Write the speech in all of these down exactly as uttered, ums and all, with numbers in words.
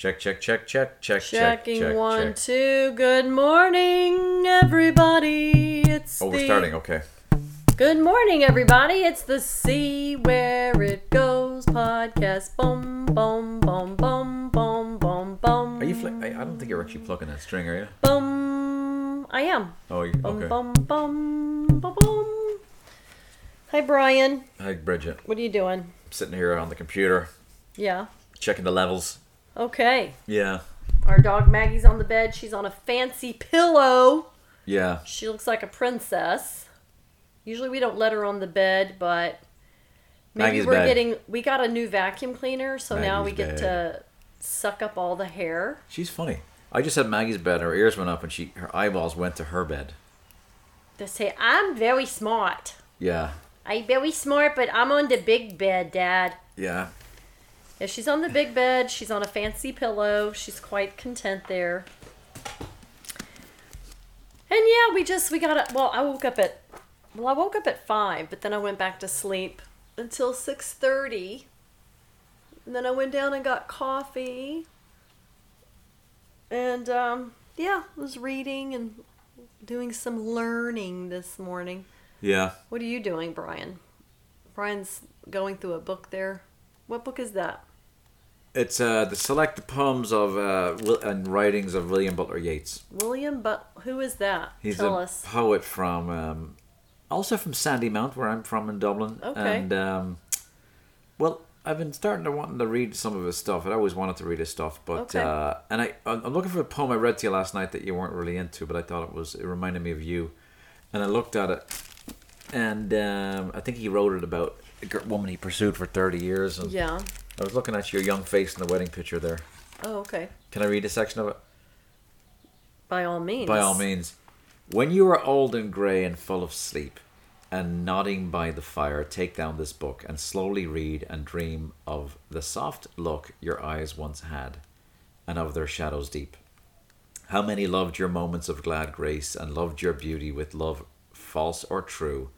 Check, check, check, check, check, check, Checking check, one, check. two. Good morning, everybody. It's Oh, the... we're starting. Okay. Good morning, everybody. It's the See Where It Goes podcast. Boom, boom, boom, boom, boom, boom, boom. Are you... Fl- I don't think you're actually plugging that string, are you? Boom. I am. Oh, you... Boom, okay. Boom, boom, boom, boom, boom. Hi, Brian. Hi, Bridget. What are you doing? I'm sitting here on the computer. Yeah. Checking the levels. Okay. Yeah. Our dog Maggie's on the bed. She's on a fancy pillow. Yeah. She looks like a princess. Usually we don't let her on the bed, but maybe Maggie's we're bed. getting we got a new vacuum cleaner, so Maggie's now we bed. get to suck up all the hair. She's funny. I just had Maggie's bed. Her ears went up, and she her eyeballs went to her bed. They say I'm very smart. Yeah. I'm very smart, but I'm on the big bed, Dad. Yeah. Yeah, she's on the big bed. She's on a fancy pillow. She's quite content there. And yeah, we just, we got, a, well, I woke up at, well, I woke up at five, but then I went back to sleep until six thirty. And then I went down and got coffee. And um, yeah, I was reading and doing some learning this morning. Yeah. What are you doing, Brian? Brian's going through a book there. What book is that? It's uh, the selected poems of uh, Will- and writings of William Butler Yeats. William Butler, who is that? He's Tell a us. poet from, um, also from Sandy Mount, where I'm from in Dublin. Okay. And um, well, I've been starting to wanting to read some of his stuff. I always wanted to read his stuff, but okay. uh, and I I'm looking for a poem I read to you last night that you weren't really into, but I thought it was it reminded me of you, and I looked at it, and um, I think he wrote it about a woman he pursued for thirty years. And yeah. I was looking at your young face in the wedding picture there. Oh, okay. Can I read a section of it? By all means. By all means. When you are old and grey and full of sleep, and nodding by the fire, take down this book and slowly read and dream of the soft look your eyes once had, and of their shadows deep. How many loved your moments of glad grace and loved your beauty with love false or true,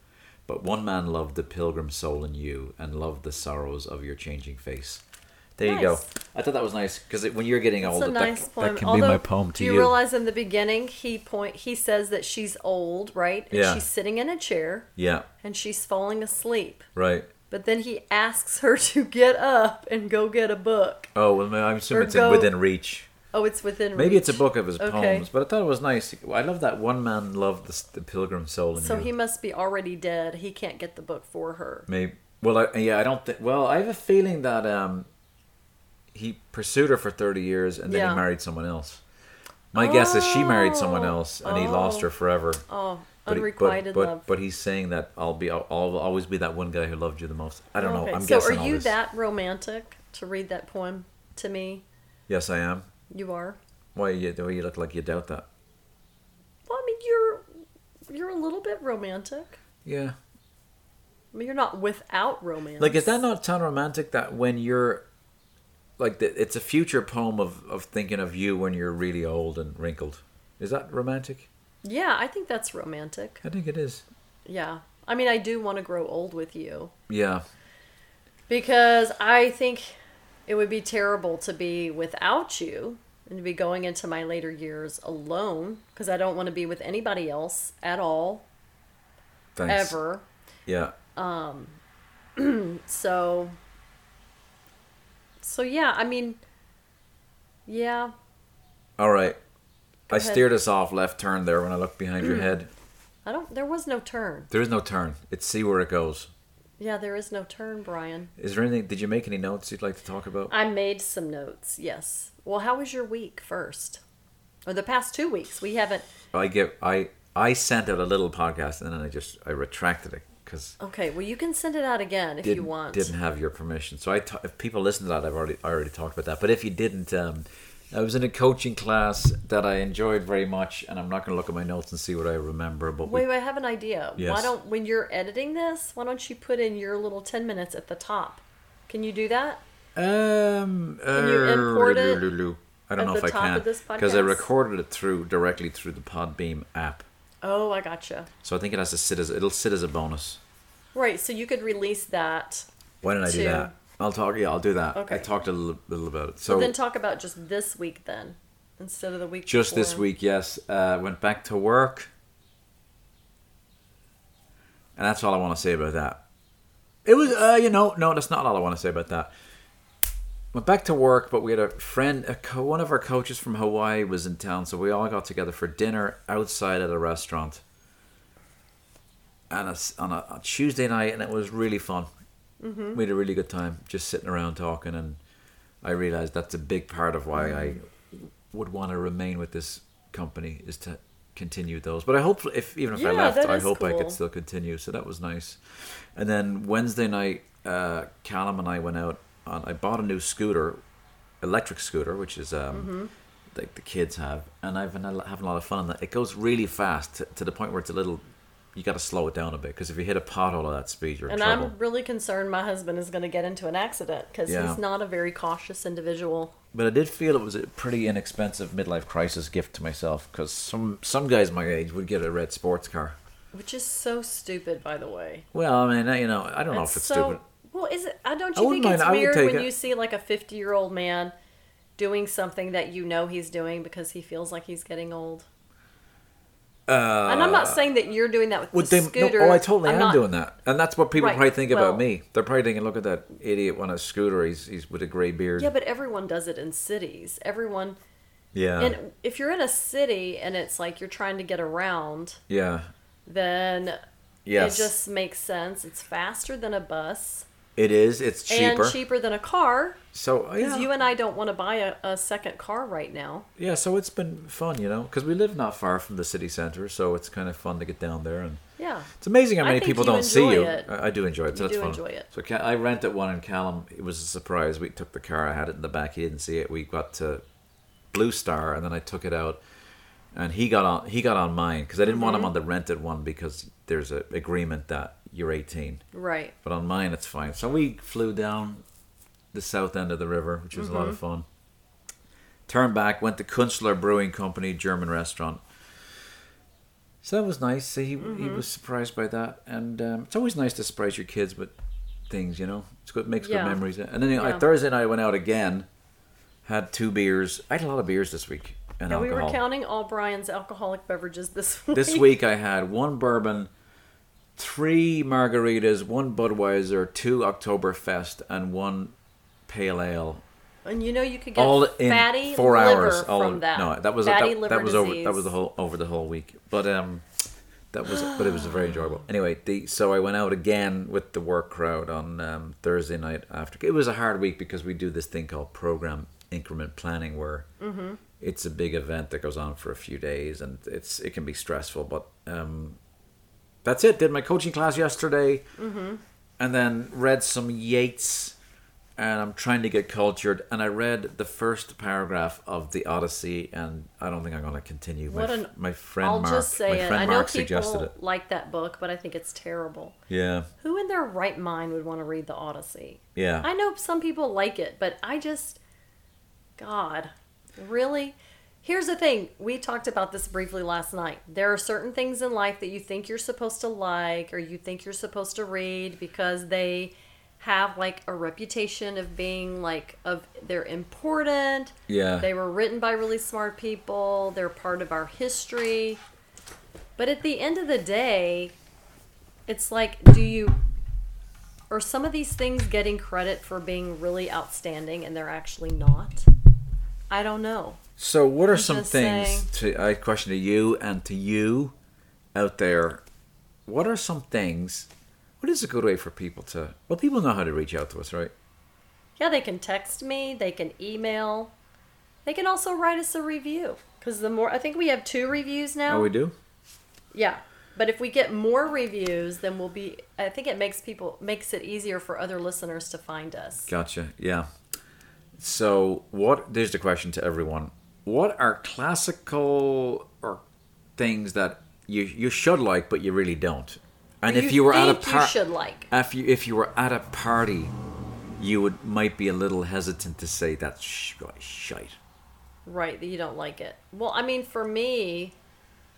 but one man loved the pilgrim soul in you and loved the sorrows of your changing face. There nice. you go. I thought that was nice because when you're getting old, nice that, that can Although, be my poem to you. Do you realize in the beginning he point he says that she's old, right? And yeah. she's sitting in a chair. Yeah. And she's falling asleep. Right. But then he asks her to get up and go get a book. Oh, well, I'm assuming it's go, within reach. Oh, it's within Maybe reach. Maybe it's a book of his okay. poems, but I thought it was nice. I love that one man loved the, the pilgrim soul in so you. So he must be already dead. He can't get the book for her. Maybe. Well, I, yeah, I don't think... Well, I have a feeling that um, he pursued her for thirty years and then yeah. he married someone else. My oh, guess is she married someone else and oh, he lost her forever. Oh, but unrequited he, but, but, love. But he's saying that I'll be, I'll, I'll always be that one guy who loved you the most. I don't okay. know. I'm so guessing So are you that romantic to read that poem to me? Yes, I am. You are. Why you? The way you look like you doubt that. Well, I mean, you're you're a little bit romantic. Yeah. I mean, you're not without romance. Like, is that not sound romantic? That when you're, like, the, it's a future poem of, of thinking of you when you're really old and wrinkled. Is that romantic? Yeah, I think that's romantic. I think it is. Yeah, I mean, I do want to grow old with you. Yeah. Because I think it would be terrible to be without you and to be going into my later years alone because I don't want to be with anybody else at all. Thanks. Ever. Yeah. Um. so. So yeah, I mean. Yeah. All right. Go I ahead. steered us off left turn there when I looked behind your head. I don't. There was no turn. There is no turn. It's see where it goes. Yeah, there is no turn, Brian. Is there anything... Did you make any notes you'd like to talk about? I made some notes, yes. Well, how was your week first? Or the past two weeks? We haven't... I give, I I sent out a little podcast and then I just... I retracted it because... Okay, well, you can send it out again if you want. Didn't have your permission. So I ta- if people listen to that, I've already I already talked about that. But if you didn't... Um, I was in a coaching class that I enjoyed very much, and I'm not going to look at my notes and see what I remember. But wait, we, I have an idea. Yes. Why don't, when you're editing this, why don't you put in your little ten minutes at the top? Can you do that? Um, can you import uh, it? I don't know if I can, because I recorded it through directly through the Podbeam app. Oh, I gotcha. So I think it has to sit as it'll sit as a bonus. Right. So you could release that. Why didn't I do that? I'll talk. Yeah, I'll do that. Okay. I talked a little, little about it. So well, then talk about just this week then, instead of the week. Just before. This week, yes. Uh, went back to work, and that's all I want to say about that. It was, uh, you know, no, that's not all I want to say about that. Went back to work, but we had a friend, a co- one of our coaches from Hawaii was in town, so we all got together for dinner outside at a restaurant and a, on a, a Tuesday night, and it was really fun. Mm-hmm. We had a really good time just sitting around talking, and I realized that's a big part of why mm-hmm. I would want to remain with this company is to continue those. But I hope, if even if yeah, I left, I hope cool. I could still continue, so that was nice. And then Wednesday night, uh, Callum and I went out. On, I bought a new scooter, electric scooter, which is um, mm-hmm. like the kids have, and I've been having a lot of fun on that. It goes really fast to, to the point where it's a little. You got to slow it down a bit, because if you hit a pothole at that speed, you're in and trouble. And I'm really concerned my husband is going to get into an accident, because yeah. he's not a very cautious individual. But I did feel it was a pretty inexpensive midlife crisis gift to myself, because some some guys my age would get a red sports car, which is so stupid, by the way. Well, I mean, you know, I don't it's know if it's so- stupid. Well, is it? I don't you I think it's mind. Weird when it. You see like a fifty-year-old man doing something that you know he's doing because he feels like he's getting old? Uh, and I'm not saying that you're doing that with well, the they, scooter. No, oh, I totally I'm am not, doing that, and that's what people right, probably think well, about me. They're probably thinking, "Look at that idiot on a scooter. He's he's with a gray beard." Yeah, but everyone does it in cities. Everyone. Yeah. And if you're in a city and it's like you're trying to get around. Yeah. Then. Yes. It just makes sense. It's faster than a bus. It is. It's cheaper. And cheaper than a car. So, yeah. Because you and I don't want to buy a, a second car right now. Yeah, so it's been fun, you know, because we live not far from the city center, so it's kind of fun to get down there. And yeah. It's amazing how many people don't see you. I, I do enjoy it. So that's fun. I do enjoy it. So I rented one in Callum. It was a surprise. We took the car. I had it in the back. He didn't see it. We got to Blue Star, and then I took it out. And he got on he got on mine, because I didn't mm-hmm. want him on the rented one, because there's an agreement that you're eighteen. Right. But on mine, it's fine. So we flew down the south end of the river, which was mm-hmm. a lot of fun. Turned back, went to Künstler Brewing Company, German restaurant. So that was nice. So he mm-hmm. he was surprised by that. And um, it's always nice to surprise your kids with things, you know. It's good, makes yeah. good memories. And then you know, yeah. I, Thursday night, I went out again, had two beers. I had a lot of beers this week. And yeah, we were counting all Brian's alcoholic beverages this week. This week I had one bourbon, three margaritas, one Budweiser, two Oktoberfest, and one pale ale. And you know you could get all fatty in four liver hours. All from that. No, that was fatty that, liver that was disease. over that was the whole over the whole week. But um, that was but it was very enjoyable. Anyway, the so I went out again with the work crowd on um, Thursday night after. It was a hard week because we do this thing called program increment planning, where. Mm-hmm. It's a big event that goes on for a few days, and it's it can be stressful. But um, that's it. Did my coaching class yesterday, mm-hmm. and then read some Yeats, and I'm trying to get cultured. And I read the first paragraph of The Odyssey, and I don't think I'm going to continue. What my, an, my friend I'll Mark, just say my friend it. I Mark know suggested people it. Like that book, but I think it's terrible. Yeah. Who in their right mind would want to read The Odyssey? Yeah. I know some people like it, but I just, God. Really? Here's the thing. We talked about this briefly last night. There are certain things in life that you think you're supposed to like, or you think you're supposed to read, because they have like a reputation of being like of they're important. Yeah. They were written by really smart people. They're part of our history. But at the end of the day, it's like, do you are some of these things getting credit for being really outstanding and they're actually not? I don't know. So what are I'm some things saying. to I question to you and to you out there, what are some things what is a good way for people to well people know how to reach out to us, right? Yeah, they can text me, they can email, they can also write us a review. Because the more I think we have two reviews now. Oh, we do? Yeah. But if we get more reviews, then we'll be I think it makes people makes it easier for other listeners to find us. Gotcha, yeah. So, what? There's the question to everyone. What are classical or things that you you should like, but you really don't? And you if you were at a party, like. if you if you were at a party, you would might be a little hesitant to say that's sh- shite. Right, that you don't like it. Well, I mean, for me,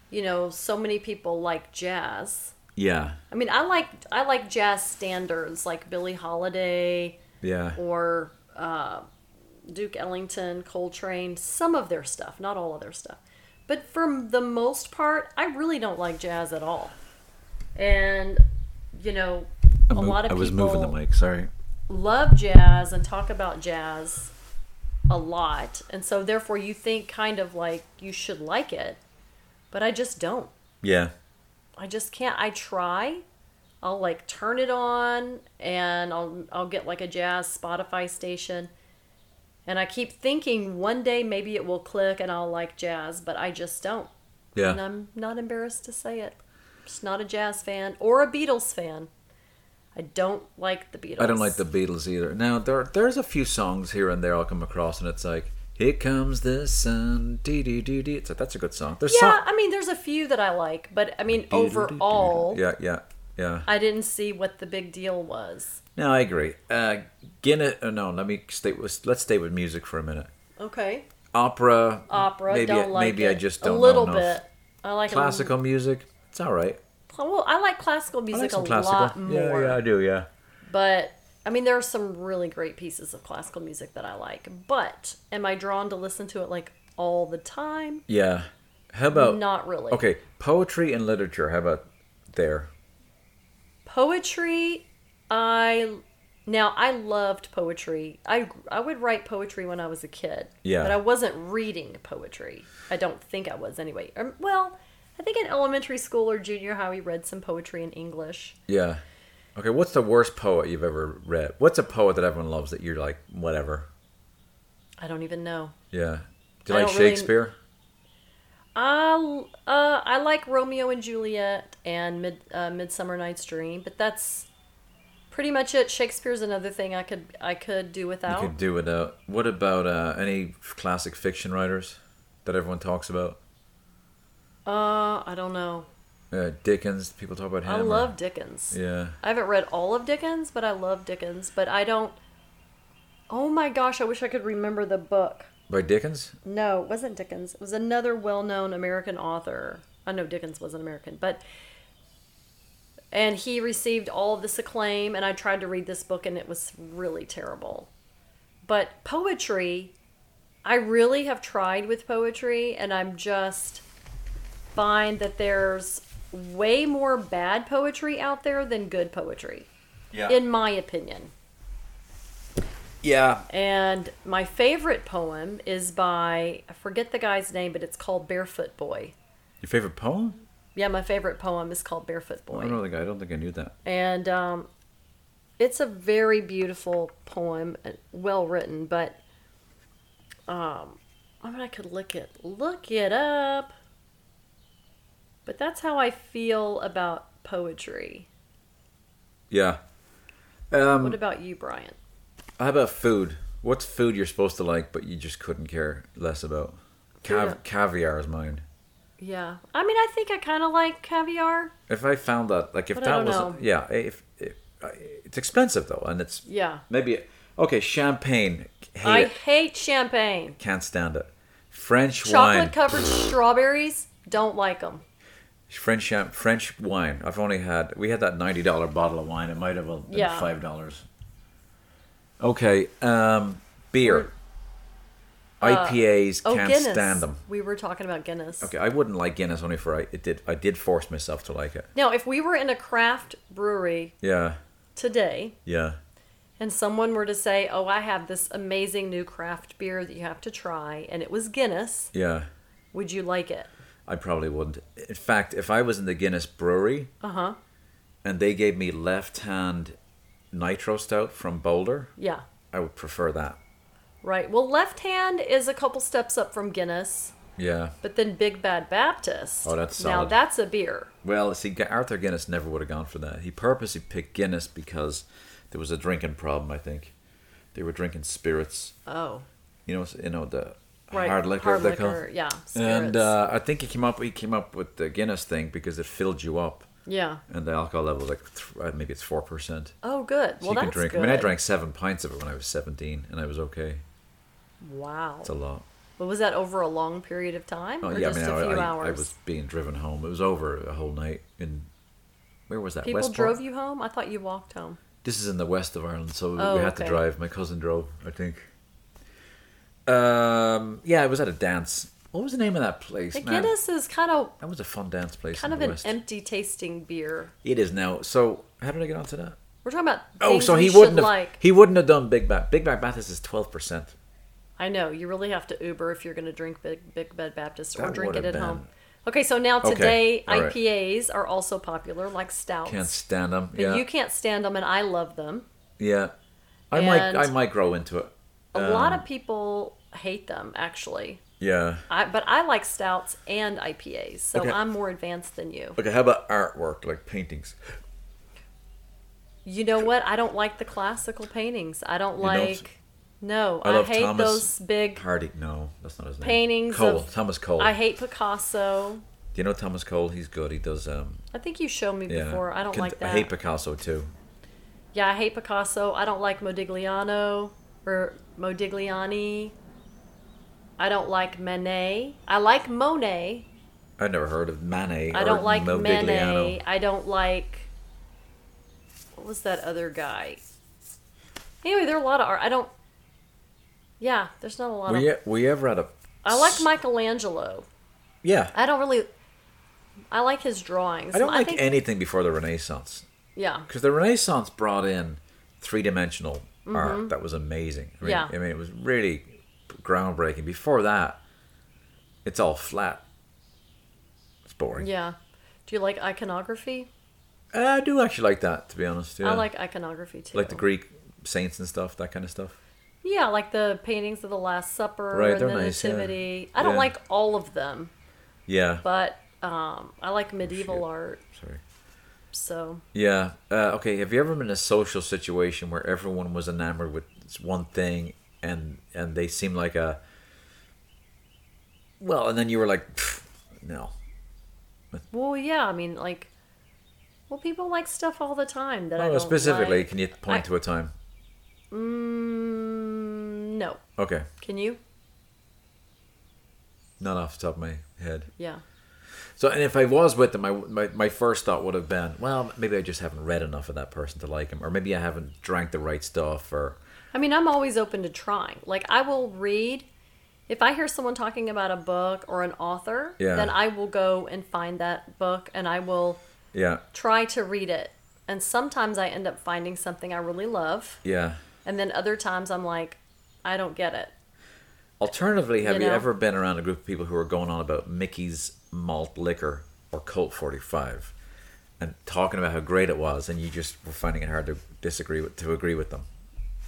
you know, so many people like jazz. Yeah. I mean, I like I like jazz standards like Billie Holiday. yeah, or uh, Duke Ellington, Coltrane, some of their stuff, not all of their stuff. But for the most part, I really don't like jazz at all. And, you know, I'm a mo- lot of people... I was moving the mic, sorry. ...love jazz and talk about jazz a lot. And so, therefore, you think kind of like you should like it. But I just don't. Yeah. I just can't. I try. I'll, like, turn it on, and I'll I'll get, like, a jazz Spotify station. And I keep thinking one day maybe it will click and I'll like jazz, but I just don't. Yeah. And I'm not embarrassed to say it. I'm just not a jazz fan or a Beatles fan. I don't like the Beatles. I don't like the Beatles either. Now, there there's a few songs here and there I'll come across, and it's like, Here Comes the Sun, dee-dee-dee-dee. It's like, that's a good song. There's yeah, some... I mean, there's a few that I like, but, I mean, overall... Yeah, yeah. Yeah. I didn't see what the big deal was. No, I agree. Uh, Guinness. Oh, no, let me stay with. Let's stay with music for a minute. Okay. Opera. Opera. Maybe don't I, like maybe it. I just don't know. A little know bit. I like classical it. music. It's all right. Well, I like classical music like a classical. lot more. Yeah, yeah, I do. Yeah. But I mean, there are some really great pieces of classical music that I like. But am I drawn to listen to it like all the time? Yeah. How about not really? Okay, poetry and literature. How about there? Poetry, I, now I loved poetry. I I would write poetry when I was a kid. Yeah. But I wasn't reading poetry. I don't think I was anyway. Or, well, I think in elementary school or junior high we read some poetry in English. Yeah. Okay, what's the worst poet you've ever read? What's a poet that everyone loves that you're like, whatever? I don't even know. Yeah. Do you I like Shakespeare? Really... I uh I like Romeo and Juliet and Mid uh, Midsummer Night's Dream, but that's pretty much it. Shakespeare's another thing I could I could do without. You could do without. What about uh, any classic fiction writers that everyone talks about? Uh, I don't know. Uh, Dickens. People talk about him. I love Dickens. Yeah. I haven't read all of Dickens, but I love Dickens. But I don't. Oh my gosh! I wish I could remember the book. By Dickens? No, it wasn't Dickens. It was another well-known American author. I know Dickens wasn't American, but... And he received all of this acclaim, and I tried to read this book, and it was really terrible. But poetry, I really have tried with poetry, and I'm just find that there's way more bad poetry out there than good poetry. Yeah. In my opinion. Yeah. And my favorite poem is by, I forget the guy's name, but it's called Barefoot Boy. Your favorite poem? Yeah, my favorite poem is called Barefoot Boy. I don't know the guy. I don't think I knew that. And um, it's a very beautiful poem, well written, but um, I mean, I could look it, look it up. But that's how I feel about poetry. Yeah. Um, what about you, Brian? How about food? What's food you're supposed to like, but you just couldn't care less about? Cav- yeah. Caviar is mine. Yeah, I mean, I think I kind of like caviar. If I found that, like, if but that wasn't, know. yeah, if, if, it's expensive though, and it's yeah, maybe okay. Champagne, hate I it. hate champagne. Can't stand it. French chocolate wine, chocolate covered strawberries, don't like them. French champ, French wine. I've only had we had that ninety dollar bottle of wine. It might have been yeah. five dollars. Okay, um, beer. Uh, I P As oh, can't Guinness. stand them. We were talking about Guinness. Okay, I wouldn't like Guinness only for I it did I did force myself to like it. Now, if we were in a craft brewery yeah. today yeah. and someone were to say, oh, I have this amazing new craft beer that you have to try, and it was Guinness, yeah, would you like it? I probably wouldn't. In fact, if I was in the Guinness brewery uh-huh. and they gave me Left Hand Nitro Stout from Boulder. Yeah. I would prefer that. Right. Well, Left Hand is a couple steps up from Guinness. Yeah. But then Big Bad Baptist. Oh, that's solid. Now that's a beer. Well, see, Arthur Guinness never would have gone for that. He purposely picked Guinness because there was a drinking problem, I think. They were drinking spirits. Oh. You know, you know the right. hard liquor. Hard liquor, yeah. Spirits. And uh, I think he came up. He came up with the Guinness thing because it filled you up. Yeah. And the alcohol level is like, th- maybe it's four percent. Oh, good. So well, you can that's drink. Good. I mean, I drank seven pints of it when I was seventeen, and I was okay. Wow. It's a lot. But was that over a long period of time? Oh, or yeah, just I mean, a few I, hours? I was being driven home. It was over a whole night in, where was that? People Westport? Drove you home? I thought you walked home. This is in the west of Ireland, so oh, we had okay. to drive. My cousin drove, I think. Um, yeah, I was at a dance. What was the name of that place? The Guinness is kind of... That was a fun dance place. Kind of an empty-tasting beer. It is now. So, how did I get onto that? We're talking about oh, so he wouldn't have, like. He wouldn't have done Big Bad. Big Bad Baptist is twelve percent. I know. You really have to Uber if you're going to drink Big, Big Bad Baptist or that drink it at been. home. Okay, so now today okay. I P As right. are also popular, like stouts. Can't stand them. But yeah. you can't stand them, and I love them. Yeah. I and might I might grow into it. A um, lot of people hate them, actually. Yeah. I, but I like stouts and I P As, so okay. I'm more advanced than you. Okay, how about artwork, like paintings? You know what? I don't like the classical paintings. I don't you like... Don't? No, I, I hate Thomas those big... Hardy. No, that's not his name. Paintings Cole, of, Thomas Cole. I hate Picasso. Do you know Thomas Cole? He's good. He does... Um, I think you showed me yeah. before. I don't Can, like that. I hate Picasso, too. Yeah, I hate Picasso. I don't like Modigliano or Modigliani. I don't like Manet. I like Monet. I've never heard of Manet I don't like Modigliano. Manet. I don't like... What was that other guy? Anyway, there are a lot of art. I don't... Yeah, there's not a lot we, of... We ever had a... I like Michelangelo. Yeah. I don't really... I like his drawings. I don't I like think... anything before the Renaissance. Yeah. Because the Renaissance brought in three-dimensional mm-hmm. art that was amazing. I mean, yeah. I mean, it was really groundbreaking. Before that, it's all flat. It's boring. Yeah. Do you like iconography? I do actually like that, to be honest. Yeah. I like iconography, too. Like the Greek saints and stuff, that kind of stuff. Yeah, like the paintings of the Last Supper right, and the nice, Nativity. Yeah. I don't yeah. like all of them. Yeah. But um, I like medieval oh, art. Sorry. So. Yeah. Uh, okay, have you ever been in a social situation where everyone was enamored with one thing and and they seemed like a... Well, and then you were like, no. Well, yeah, I mean, like... Well, people like stuff all the time that oh, I don't specifically, like. Can you point I, to a time? Mm, no. Okay. Can you? Not off the top of my head. Yeah. So, and if I was with them, I, my my first thought would have been, well, maybe I just haven't read enough of that person to like him, or maybe I haven't drank the right stuff, or... I mean, I'm always open to trying. Like, I will read... If I hear someone talking about a book or an author, yeah. then I will go and find that book, and I will... Yeah. Try to read it. And sometimes I end up finding something I really love. Yeah. And then other times I'm like, I don't get it. Alternatively, have you, you know? ever been around a group of people who are going on about Mickey's Malt Liquor or Colt forty-five and talking about how great it was, and you just were finding it hard to disagree with, to agree with them?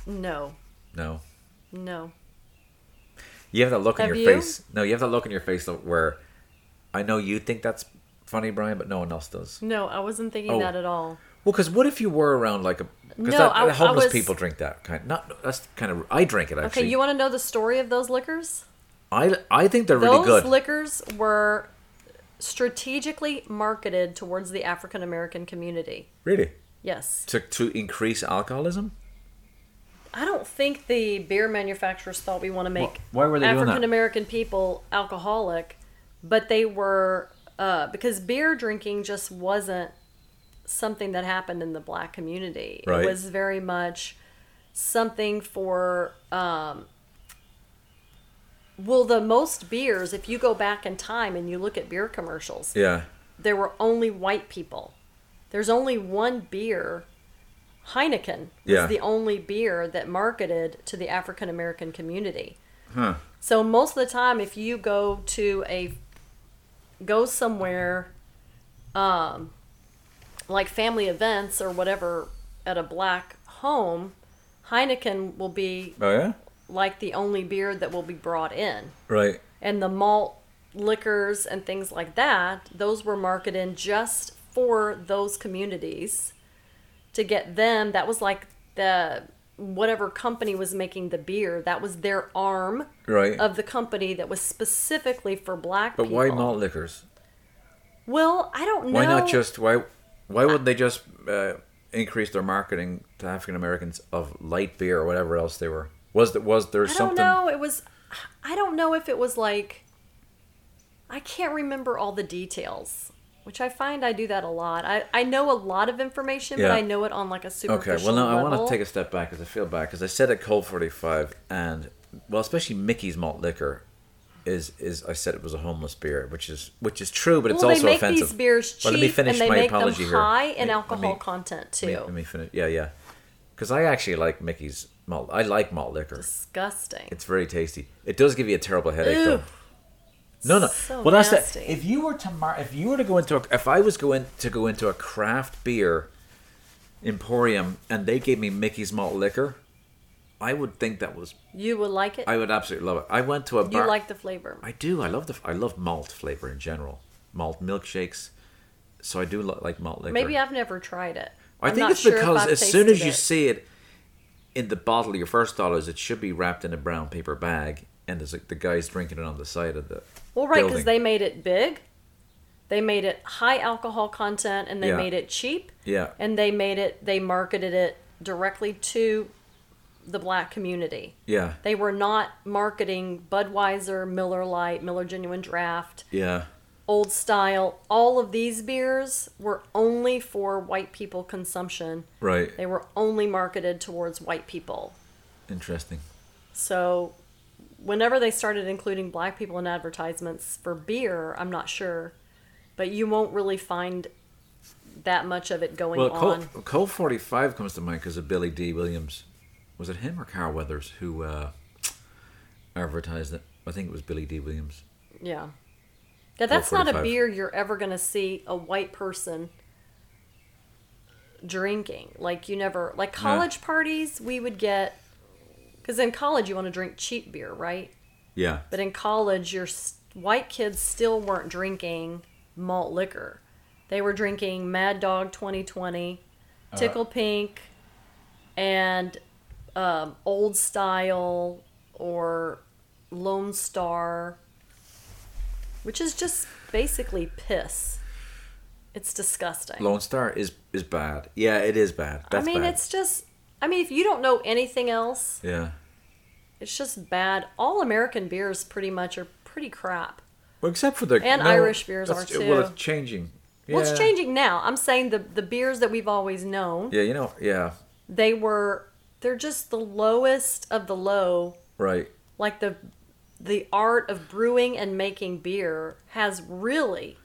No. No? No. You have that look have in your you? face. No, you have that look in your face where I know you think that's funny, Brian, but no one else does. No, I wasn't thinking oh. that at all. Well, because what if you were around like a... Because no, homeless I was... people drink that kind of... Not, that's kind of... I drink it, actually. Okay, you want to know the story of those liquors? I, I think they're those really good. Those liquors were strategically marketed towards the African-American community. Really? Yes. To, to increase alcoholism? I don't think the beer manufacturers thought we want to make well, why were they African-American doing that? people alcoholic, but they were... Uh, because beer drinking just wasn't something that happened in the black community. Right. It was very much something for, um, well, the most beers, if you go back in time and you look at beer commercials, yeah, there were only white people. There's only one beer. Heineken was yeah. the only beer that marketed to the African-American community. Huh. So most of the time, if you go to a... go somewhere um, like family events or whatever at a black home, Heineken will be oh, yeah? like the only beer that will be brought in. Right. And the malt liquors and things like that, those were marketed just for those communities to get them. That was like the whatever company was making the beer, that was their arm right. of the company that was specifically for black but people. But why malt liquors? Well, I don't know. Why not just, why Why wouldn't they just uh, increase their marketing to African Americans of light beer or whatever else they were? Was, the, was there I something? I don't know. It was, I don't know if it was like, I can't remember all the details. which I find I do that a lot. I, I know a lot of information, yeah. but I know it on like a superficial level. Okay, well, now level. I want to take a step back because I feel bad. Because I said at Colt forty-five, and, well, especially Mickey's Malt Liquor, is, is I said it was a homeless beer, which is which is true, but well, it's also offensive. Well, they make these beers cheap, let me finish and they my make apology them high here. in let, alcohol let me, content, too. Let me, let me finish. Yeah, yeah. Because I actually like Mickey's Malt. I like malt liquor. Disgusting. It's very tasty. It does give you a terrible headache, Ooh. though. No, no. So well, nasty. that's that. If you were to, mar- if you were to go into, a, if I was going to go into a craft beer emporium and they gave me Mickey's Malt Liquor, I would think that was. You would like it. I would absolutely love it. I went to a bar. You like the flavor. I do. I love the. I love malt flavor in general. Malt milkshakes. So I do lo- like malt liquor. Maybe I've never tried it. I I'm think it's sure because as soon as you it. see it in the bottle, your first thought is it should be wrapped in a brown paper bag. And there's like the guys drinking it on the side of the Well, right, because they made it big. They made it high alcohol content, and they yeah. made it cheap. Yeah. And they made it, they marketed it directly to the black community. Yeah. They were not marketing Budweiser, Miller Lite, Miller Genuine Draft. Yeah. Old Style. All of these beers were only for white people consumption. Right. They were only marketed towards white people. Interesting. So... whenever they started including black people in advertisements for beer, I'm not sure, but you won't really find that much of it going well, on. Well, Colt forty-five comes to mind because of Billy D. Williams. Was it him or Carl Weathers who uh, advertised it? I think it was Billy D. Williams. Yeah. Now, that's not a beer you're ever going to see a white person drinking. Like, you never... Like, college no. parties, we would get... Because in college, you want to drink cheap beer, right? Yeah. But in college, your white kids still weren't drinking malt liquor. They were drinking Mad Dog twenty twenty, Tickle uh, Pink, and um, Old Style or Lone Star, which is just basically piss. It's disgusting. Lone Star is, is bad. Yeah, it is bad. That's I mean, bad. It's just... I mean, if you don't know anything else, yeah, it's just bad. All American beers pretty much are pretty crap. Well, except for the... And no, Irish beers are too. Well, it's changing. Yeah. Well, it's changing now. I'm saying the, the beers that we've always known. Yeah, you know, yeah. They were... They're just the lowest of the low. Right. Like the the art of brewing and making beer has really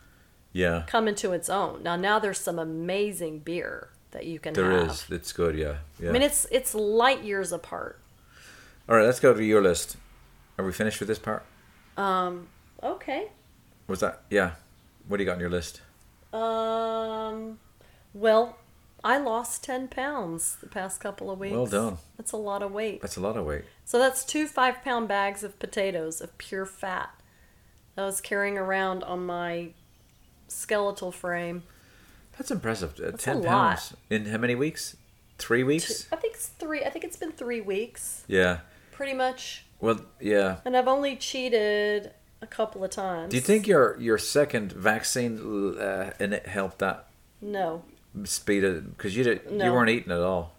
yeah. come into its own. Now, now there's some amazing beer. That you can there have. There is. It's good, yeah. yeah. I mean, it's it's light years apart. All right, let's go to your list. Are we finished with this part? Um, okay. Was that, yeah. What do you got on your list? Um, well, I lost ten pounds the past couple of weeks. Well done. That's a lot of weight. That's a lot of weight. So that's two five-pound bags of potatoes of pure fat that I was carrying around on my skeletal frame. That's impressive. That's ten pounds in how many weeks? Three weeks? Two, I think it's three. I think it's been three weeks. Yeah. Pretty much. Well, yeah. And I've only cheated a couple of times. Do you think your your second vaccine uh, and it helped that? No. Speed it because you did no. you weren't eating at all.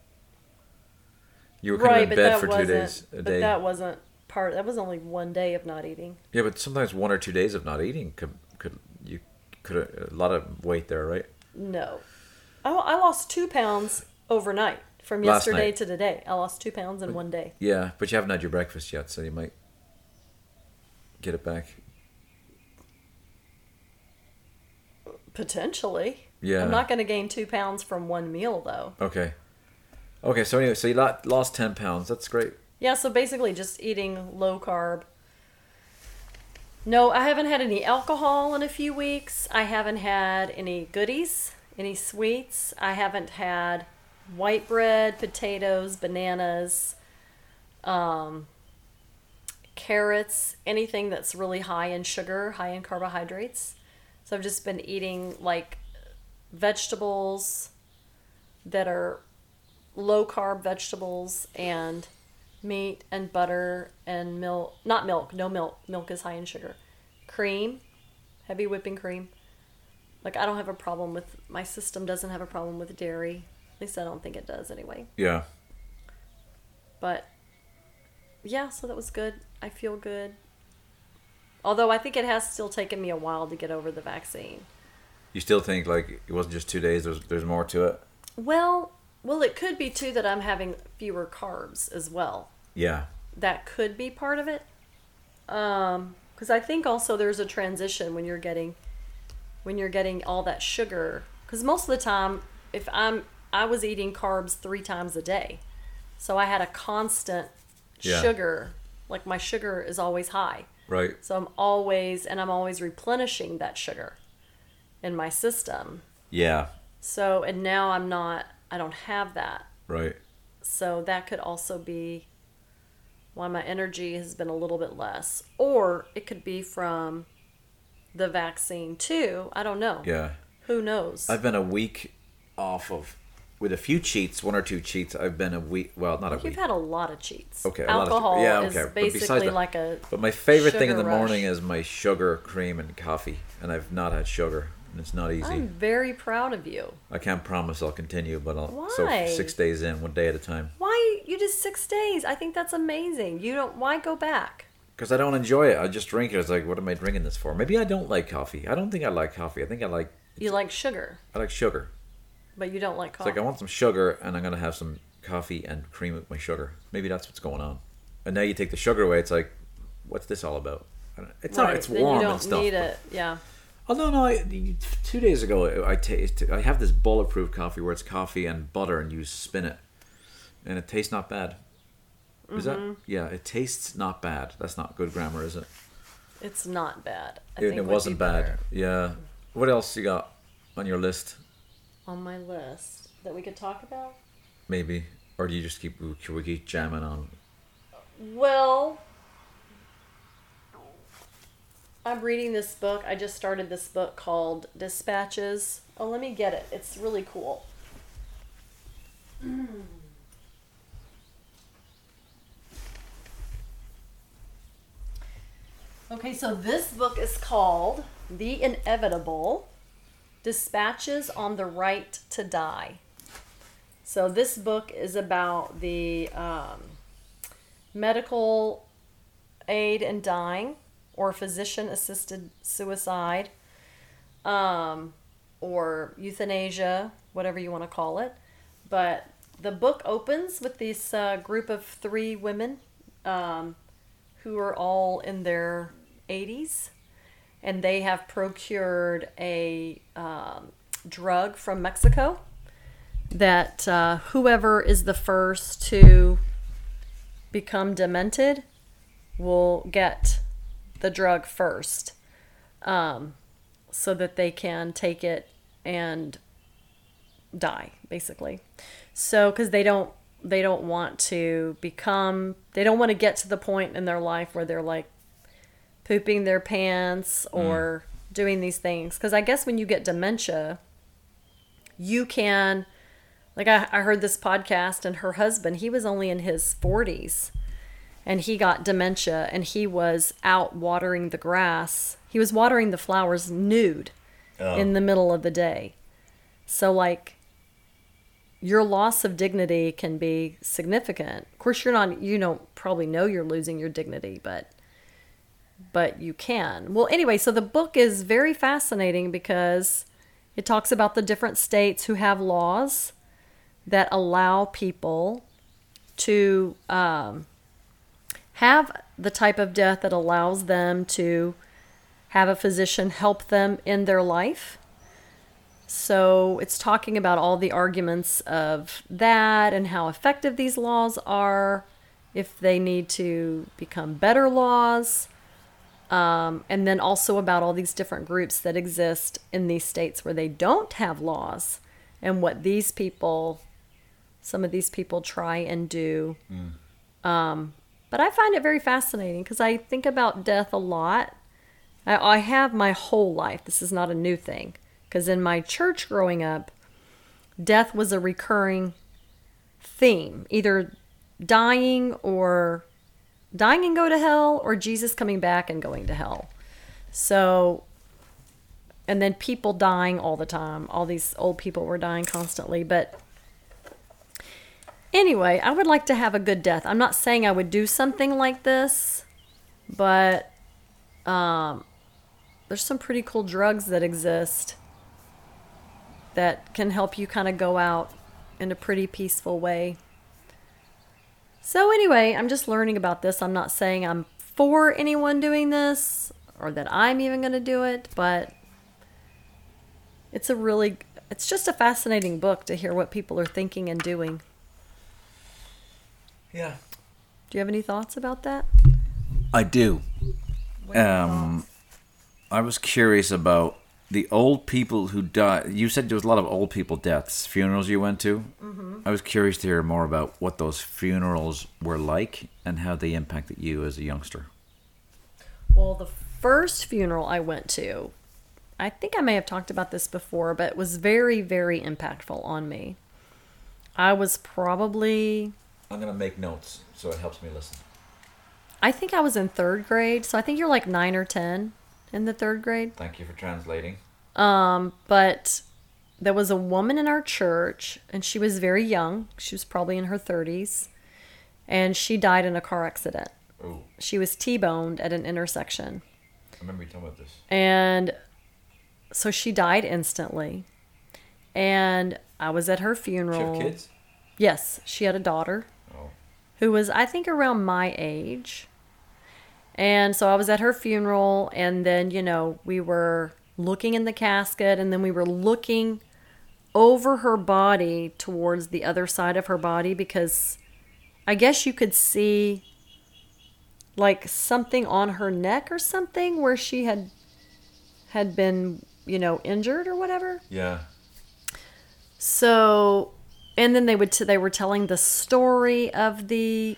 You were kind right, of in bed for two days a but day. But that wasn't part. That was only one day of not eating. Yeah, but sometimes one or two days of not eating could could you could a lot of weight there, right? No. I, I lost two pounds overnight from Last yesterday night. to today. I lost two pounds in but, one day. Yeah, but you haven't had your breakfast yet, so you might get it back. Potentially. Yeah. I'm not going to gain two pounds from one meal, though. Okay. Okay, so anyway, so you lost ten pounds. That's great. Yeah, so basically just eating low carb. No, I haven't had any alcohol in a few weeks. I haven't had any goodies, any sweets. I haven't had white bread, potatoes, bananas, um, carrots, anything that's really high in sugar, high in carbohydrates. So I've just been eating like vegetables that are low carb vegetables and meat and butter and milk, not milk, no milk. Milk is high in sugar. Cream, heavy whipping cream. Like I don't have a problem with, my system doesn't have a problem with dairy. At least I don't think it does anyway. Yeah. But yeah, so that was good. I feel good. Although I think it has still taken me a while to get over the vaccine. you still think like it wasn't just two days. There's there's more to it. Well, well, it could be too that I'm having fewer carbs as well. Yeah, that could be part of it. Um, because I think also there's a transition when you're getting when you're getting all that sugar. Because most of the time, if I'm I was eating carbs three times a day, so I had a constant yeah. sugar. Like my sugar is always high. Right. So I'm always, and I'm always replenishing that sugar in my system. Yeah. So, and now I'm not, I don't have that. Right. So that could also be why my energy has been a little bit less. Or it could be from the vaccine too. I don't know. Yeah. Who knows? I've been a week off of, with a few cheats, one or two cheats, I've been a week. Well, not a You've week. You've had a lot of cheats. Okay, alcohol a lot of, yeah, okay. is basically that, like a. But my favorite thing in the rush. morning is my sugar, cream, and coffee, and I've not had sugar, and it's not easy. I'm very proud of you. I can't promise I'll continue, but I'll. Why? So six days in, one day at a time. Why you just six days? I think that's amazing. You don't. Why go back? Because I don't enjoy it. I just drink it. It's like, what am I drinking this for? Maybe I don't like coffee. I don't think I like coffee. I think I like. You like sugar. I like sugar. But you don't like coffee. It's like, I want some sugar, and I'm going to have some coffee and cream with my sugar. Maybe that's what's going on. And now you take the sugar away, it's like, what's this all about? I don't, it's right. not, it's then warm and stuff. You don't need it, yeah. Oh, no, no, I, two days ago, I, taste, I have this bulletproof coffee where it's coffee and butter, and you spin it. And it tastes not bad. Is mm-hmm. that? Yeah, it tastes not bad. That's not good grammar, is it? It's not bad. I it, think it wasn't be bad. Yeah. What else you got on your list? On my list that we could talk about? Maybe. Or do you just keep we keep jamming on? Well, I'm reading this book. I just started this book called Dispatches. Oh, let me get it. It's really cool. Okay, so this book is called The Inevitable: Dispatches on the Right to Die. So this book is about the um, medical aid in dying, or physician-assisted suicide, um, or euthanasia, whatever you want to call it. But the book opens with this uh, group of three women um, who are all in their eighties. And they have procured a um, drug from Mexico that uh, whoever is the first to become demented will get the drug first, um, so that they can take it and die, basically. So, because they don't, they don't want to become, they don't want to get to the point in their life where they're like, pooping their pants or mm. doing these things. Because I guess when you get dementia, you can, like I, I heard this podcast, and her husband, he was only in his forties and he got dementia, and he was out watering the grass. He was watering the flowers nude oh. in the middle of the day. So like your loss of dignity can be significant. Of course you're not, you don't probably know you're losing your dignity, but But you can. Well, anyway, so the book is very fascinating because it talks about the different states who have laws that allow people to um, have the type of death that allows them to have a physician help them in their life. So it's talking about all the arguments of that and how effective these laws are, if they need to become better laws. Um, and then also about all these different groups that exist in these states where they don't have laws, and what these people, some of these people try and do. Mm. Um, but I find it very fascinating because I think about death a lot. I, I have my whole life. This is not a new thing, because in my church growing up, death was a recurring theme, either dying or dying and go to hell, or Jesus coming back and going to hell. So, and then people dying all the time. All these old people were dying constantly. But anyway, I would like to have a good death. I'm not saying I would do something like this, but um, there's some pretty cool drugs that exist that can help you kind of go out in a pretty peaceful way. So anyway, I'm just learning about this. I'm not saying I'm for anyone doing this or that I'm even going to do it, but it's a really, it's just a fascinating book to hear what people are thinking and doing. Yeah. Do you have any thoughts about that? I do. Um, I was curious about the old people who died. You said there was a lot of old people deaths, funerals you went to. Mm-hmm. I was curious to hear more about what those funerals were like and how they impacted you as a youngster. Well, the first funeral I went to, I think I may have talked about this before, but it was very, very impactful on me. I was probably... I'm going to make notes so it helps me listen. I think I was in third grade, so I think you're like nine or ten in the third grade. Thank you for translating. Um, but there was a woman in our church, and she was very young. She was probably in her thirties, and she died in a car accident. Ooh. She was T-boned at an intersection. I remember you talking about this. And so she died instantly, and I was at her funeral. Did she have kids? Yes, she had a daughter oh. who was, I think, around my age. And so I was at her funeral, and then, you know, we were looking in the casket, and then we were looking over her body towards the other side of her body, because I guess you could see, like, something on her neck or something where she had had been, you know, injured or whatever. Yeah. So, and then they would t- they were telling the story of the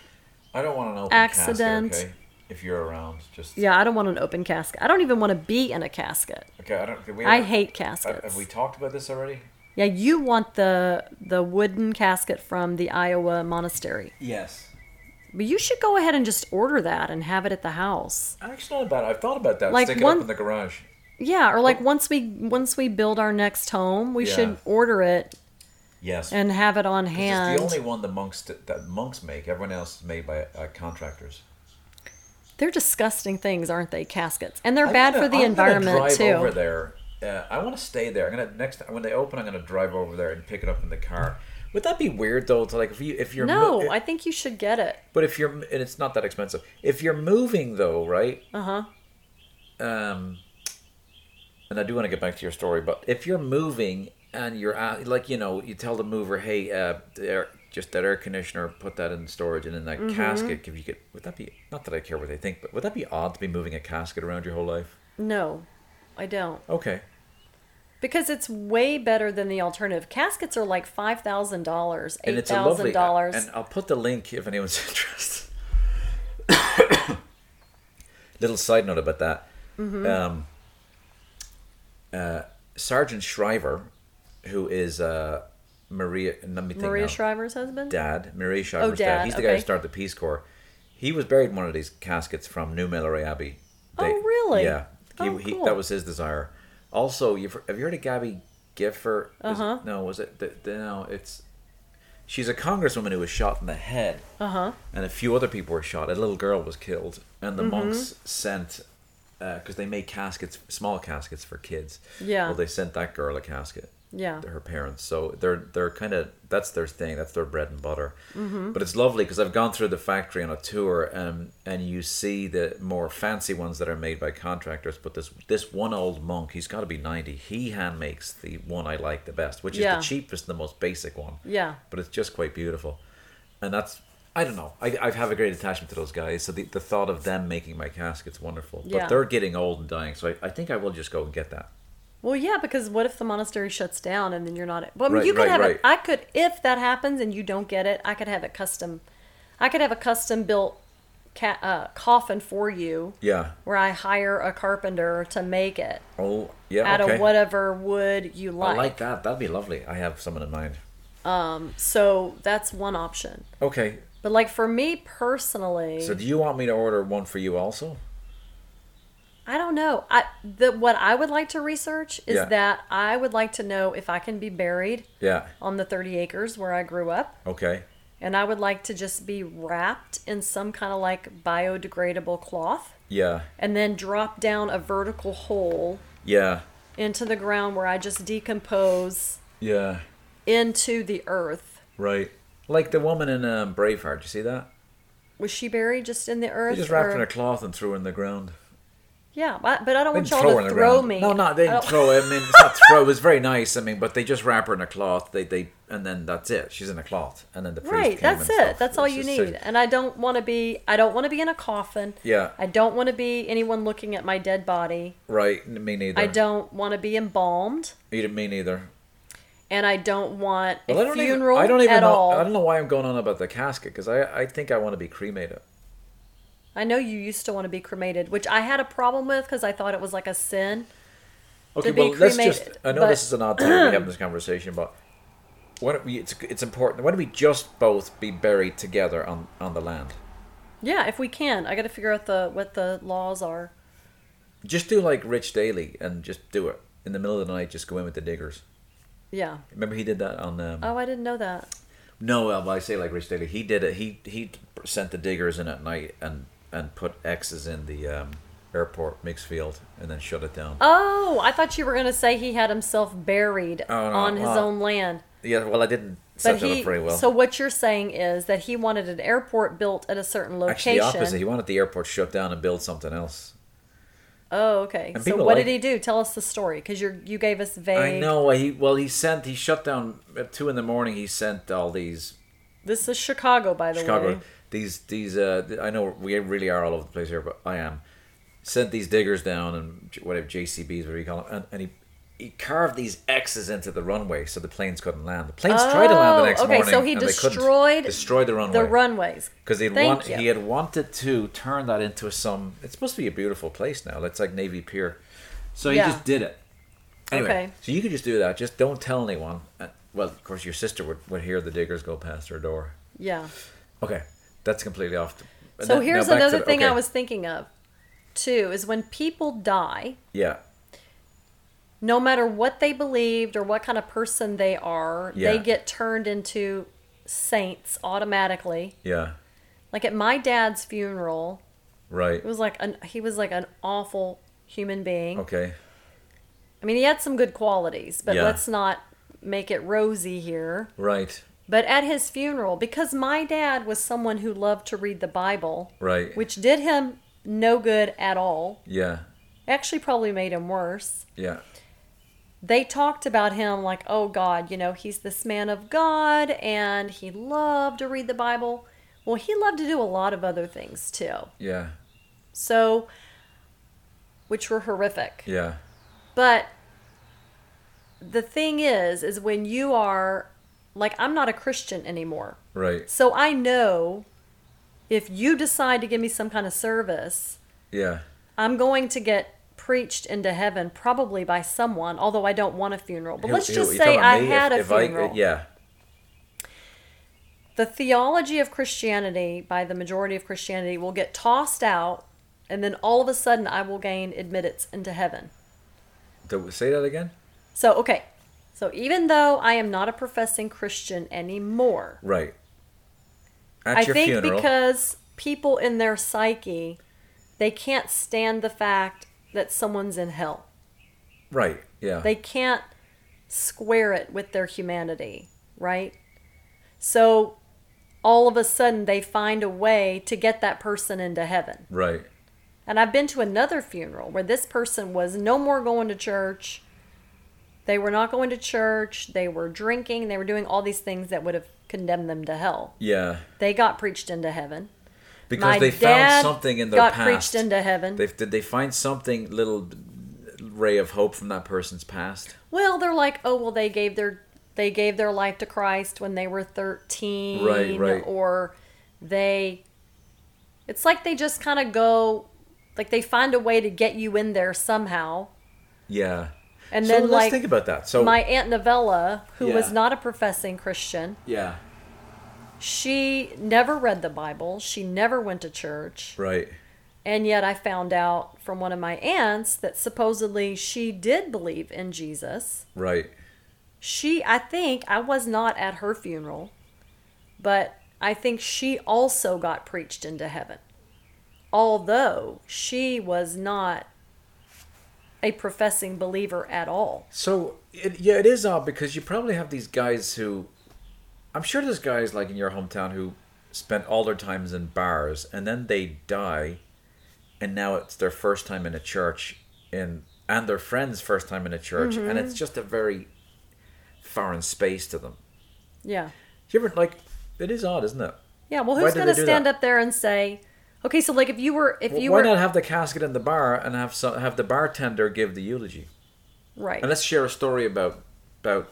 I don't want an open accident. Casket, okay? If you're around, just... Yeah, I don't want an open casket. I don't even want to be in a casket. Okay, I don't... We I hate caskets. Have we talked about this already? Yeah, you want the the wooden casket from the Iowa monastery. Yes. But you should go ahead and just order that and have it at the house. I actually thought about it. I've thought about that. Like Stick one, it up in the garage. Yeah, or like once we once we build our next home, we yeah. should order it. Yes. And have it on hand. It's the only one the monks that monks make. Everyone else is made by uh, contractors. They're disgusting things, aren't they? Caskets, and they're I'm bad gonna, for the I'm environment drive too. Over there, uh, I want to stay there. I'm gonna next when they open, I'm gonna drive over there and pick it up in the car. Would that be weird though? To like if you if you're no, mo- I think you should get it. But if you're, and it's not that expensive. If you're moving though, right? Uh huh. Um, and I do want to get back to your story, but if you're moving and you're at, like you know you tell the mover, hey, uh, there. Just that air conditioner, put that in storage, and in that mm-hmm. casket, if you could, would that be, not that I care what they think, but would that be odd to be moving a casket around your whole life? No, I don't. Okay. Because it's way better than the alternative. Caskets are like five thousand dollars, eight thousand dollars. And it's a lovely, and I'll put the link if anyone's interested. Little side note about that. Mm-hmm. Um, uh, Sergeant Shriver, who is... Uh, Maria let me think Maria now. Shriver's husband? Dad. Maria Shriver's oh, dad. dad. He's the okay. guy who started the Peace Corps. He was buried in one of these caskets from New Mallory Abbey. They, oh, really? Yeah. He, oh, he, cool. That was his desire. Also, you've, have you heard of Gabby Gifford? Uh-huh. Is, no, was it? The, the, no, it's... She's a congresswoman who was shot in the head. Uh-huh. And a few other people were shot. A little girl was killed. And the mm-hmm. monks sent... Because uh, they made caskets, small caskets for kids. Yeah. Well, they sent that girl a casket. Yeah, her parents. So they're they're kind of that's their thing. That's their bread and butter. Mm-hmm. But it's lovely because I've gone through the factory on a tour, and and you see the more fancy ones that are made by contractors. But this this one old monk, he's got to be ninety. He hand makes the one I like the best, which yeah. is the cheapest and the most basic one. Yeah. But it's just quite beautiful, and that's I don't know. I I have a great attachment to those guys. So the, the thought of them making my casket's wonderful. Yeah. But they're getting old and dying, so I, I think I will just go and get that. Well, yeah, because what if the monastery shuts down and then you're not... Well, I mean, right, you could right, have right. it... I could... If that happens and you don't get it, I could have it custom... I could have a custom-built ca- uh, coffin for you. Yeah. Where I hire a carpenter to make it. Oh, yeah, Out okay. of whatever wood you like. I like that. That'd be lovely. I have someone in mind. Um. So that's one option. Okay. But, like, for me personally... So do you want me to order one for you also? I don't know. I the what I would like to research is yeah. that I would like to know if I can be buried yeah. on the thirty acres where I grew up. Okay. And I would like to just be wrapped in some kind of like biodegradable cloth. Yeah. And then drop down a vertical hole. Yeah. Into the ground where I just decompose yeah, into the earth. Right. Like the woman in um, Braveheart. You see that? Was she buried just in the earth? They just wrapped her in a cloth and threw her in the ground. Yeah, but I don't want y'all throw to throw ground. me. No, no, they didn't throw her. I mean, it's not throw. It was very nice. I mean, but they just wrap her in a cloth. They, they, and then that's it. She's in a cloth, and then the priest right. Came that's and it. Stuff. That's it's all you need. So, and I don't want to be. I don't want to be in a coffin. Yeah. I don't want to be anyone looking at my dead body. Right. Me neither. I don't want to be embalmed. You me neither. And I don't want well, a I don't funeral even, I don't even at know, all. I don't know why I'm going on about the casket because I, I think I want to be cremated. I know you used to want to be cremated, which I had a problem with because I thought it was like a sin okay, to be well, cremated. Let's just, I know but, this is an odd time to be having this conversation, but why don't we, it's, it's important. Why don't we just both be buried together on, on the land? Yeah, if we can. I got to figure out the what the laws are. Just do like Rich Daly and just do it. In the middle of the night, just go in with the diggers. Yeah. Remember he did that on... Um, oh, I didn't know that. No, well, I say like Rich Daly. He did it. He he sent the diggers in at night and... and put X's in the um, airport mixed field and then shut it down. Oh, I thought you were going to say he had himself buried oh, no, on his uh, own land. Yeah, well, I didn't set that up very well. So what you're saying is that he wanted an airport built at a certain location. Actually, the opposite. He wanted the airport shut down and build something else. Oh, okay. And so what like, did he do? Tell us the story, because you you gave us vague... I know. He Well, he sent... He shut down... At two in the morning, he sent all these... This is Chicago, by the Chicago. way. These, these, uh, I know we really are all over the place here, but I am. Sent these diggers down and whatever, J C Bs, whatever you call them, and, and he, he carved these X's into the runway so the planes couldn't land. The planes oh, tried to land the next okay, morning. Okay, so he and destroyed, destroyed the runway. The runways. Because he had wanted to turn that into some, it's supposed to be a beautiful place now. It's like Navy Pier. So he yeah. just did it. Anyway, okay. So you could just do that. Just don't tell anyone. Well, of course, your sister would, would hear the diggers go past her door. Yeah. Okay. That's completely off. The, so here's another the, thing okay. I was thinking of, too, is when people die. Yeah. No matter what they believed or what kind of person they are, yeah. they get turned into saints automatically. Yeah. Like at my dad's funeral. Right. It was like an he was like an awful human being. Okay. I mean, he had some good qualities, but yeah. let's not make it rosy here. Right. But at his funeral, because my dad was someone who loved to read the Bible, right, which did him no good at all. Yeah. Actually probably made him worse. Yeah. They talked about him like, oh God, you know, he's this man of God and he loved to read the Bible. Well, he loved to do a lot of other things too. Yeah. So, which were horrific. Yeah. But the thing is, is when you are... Like, I'm not a Christian anymore. Right. So I know if you decide to give me some kind of service, yeah, I'm going to get preached into heaven probably by someone, although I don't want a funeral. But who, let's just who, say I had if, a if funeral. I, uh, yeah. The theology of Christianity, by the majority of Christianity, will get tossed out, and then all of a sudden I will gain admittance into heaven. Do, say that again? So, okay. So even though I am not a professing Christian anymore. Right. At I your think funeral. Because people in their psyche, they can't stand the fact that someone's in hell. Right, yeah. They can't square it with their humanity, right? So all of a sudden they find a way to get that person into heaven. Right. And I've been to another funeral where this person was no more going to church. They were not going to church. They were drinking. They were doing all these things that would have condemned them to hell. Yeah. They got preached into heaven. Because My they found something in their got past. Preached into heaven. They, did they find something, little ray of hope from that person's past? Well, they're like, oh, well, they gave their they gave their life to Christ when they were thirteen. Right, right. Or they... It's like they just kind of go... Like they find a way to get you in there somehow. Yeah. And so then, let's like, think about that. So, my Aunt Novella, who yeah. was not a professing Christian, yeah, she never read the Bible. She never went to church. Right. And yet I found out from one of my aunts that supposedly she did believe in Jesus. Right. She, I think, I was not at her funeral, but I think she also got preached into heaven. Although she was not a professing believer at all. So, it, yeah, it is odd because you probably have these guys who... I'm sure there's guys like in your hometown who spent all their times in bars and then they die and now it's their first time in a church in and their friend's first time in a church, mm-hmm. and it's just a very foreign space to them. Yeah. Do you ever, like, it is odd, isn't it? Yeah, well, who's going to stand that? up there and say... Okay, so like if you were, if well, you why were, why not have the casket in the bar and have some, have the bartender give the eulogy, right? And let's share a story about about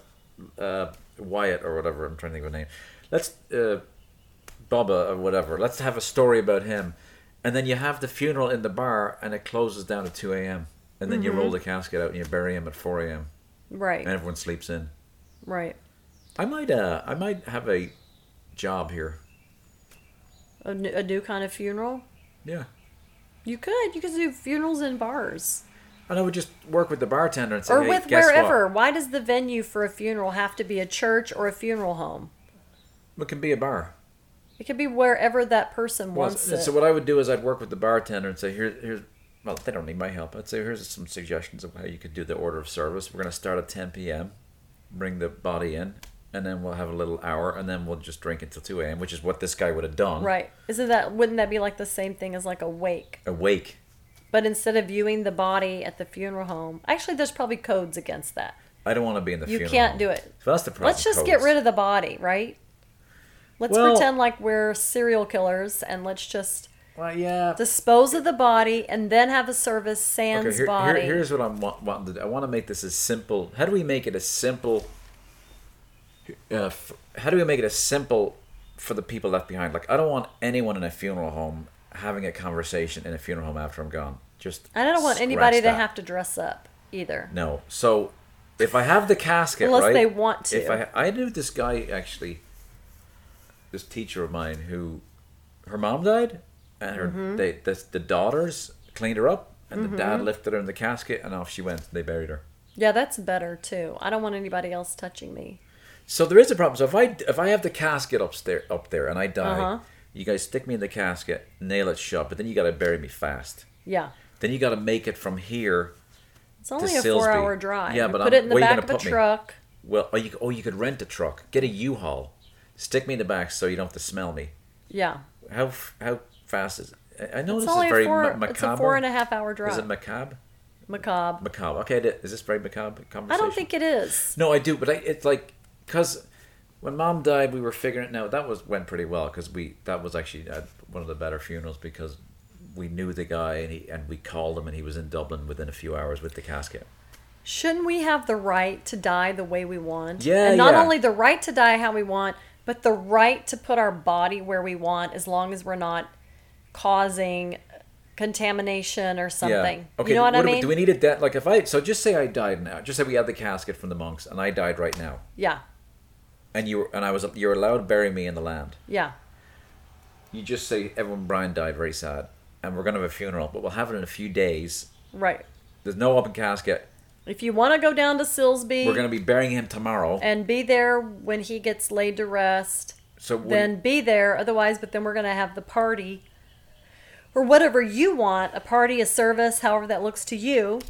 uh, Wyatt or whatever. I'm trying to think of a name. Let's uh, Bubba or whatever. Let's have a story about him, and then you have the funeral in the bar, and it closes down at two a.m. and then mm-hmm. you roll the casket out and you bury him at four a.m. Right. And everyone sleeps in. Right. I might uh I might have a job here. A new, a new kind of funeral? Yeah. You could. You could do funerals in bars. And I would just work with the bartender and say, or hey, with guess wherever. What? Why does the venue for a funeral have to be a church or a funeral home? It can be a bar. It could be wherever that person well, wants so, it. So what I would do is I'd work with the bartender and say, Here, here's, well, they don't need my help. I'd say, here's some suggestions of how you could do the order of service. We're going to start at ten p.m., bring the body in. And then we'll have a little hour, and then we'll just drink until two a.m., which is what this guy would have done. Right. Isn't that? Wouldn't that be like the same thing as like a wake? A wake. But instead of viewing the body at the funeral home, actually, there's probably codes against that. I don't want to be in the you funeral home. You can't do it. So that's the problem. Let's just codes. get rid of the body, right? Let's well, pretend like we're serial killers, and let's just well, yeah. dispose of the body, and then have a service sans okay, here, body. Here, here's what I'm wanting to do. I want to make this as simple. How do we make it as simple... Uh, f- how do we make it as simple for the people left behind? Like, I don't want anyone in a funeral home having a conversation in a funeral home after I'm gone. Just I don't want anybody that. to have to dress up either. No. So if I have the casket, unless right, they want to. If I, I knew this guy actually, this teacher of mine who, her mom died, and her mm-hmm. they this, the daughters cleaned her up, and mm-hmm. the dad lifted her in the casket, and off she went. They buried her. Yeah, that's better too. I don't want anybody else touching me. So there is a problem. So if I if I have the casket upstairs up there and I die, uh-huh. you guys stick me in the casket, nail it shut, but then you got to bury me fast. Yeah. Then you got to make it from here. It's only to a Silsby. four-hour drive. Yeah, but put I'm, it in the back of a truck. Me? Well, or you oh you could rent a truck, get a U-Haul, stick me in the back so you don't have to smell me. Yeah. How how fast is it? I know it's this is very four, macabre. It's a four and a half hour drive. Is it macabre? Macabre. Macabre. Okay, is this very macabre conversation? I don't think it is. No, I do, but I, it's like. Because when Mom died, we were figuring it out. That was went pretty well because we that was actually one of the better funerals because we knew the guy and he and we called him and he was in Dublin within a few hours with the casket. Shouldn't we have the right to die the way we want? Yeah, and not yeah. only the right to die how we want, but the right to put our body where we want as long as we're not causing contamination or something. Yeah. Okay, you know what, what I mean? Do we need a death? Like if I so just say I died now. Just say we had the casket from the monks and I died right now. Yeah. And you were, and I was you're allowed to bury me in the land. Yeah. You just say everyone Brian died very sad, and we're gonna have a funeral, but we'll have it in a few days. Right. There's no open casket. If you want to go down to Silsby, we're gonna be burying him tomorrow, and be there when he gets laid to rest. So we, then be there, otherwise. But then we're gonna have the party, or whatever you want—a party, a service, however that looks to you.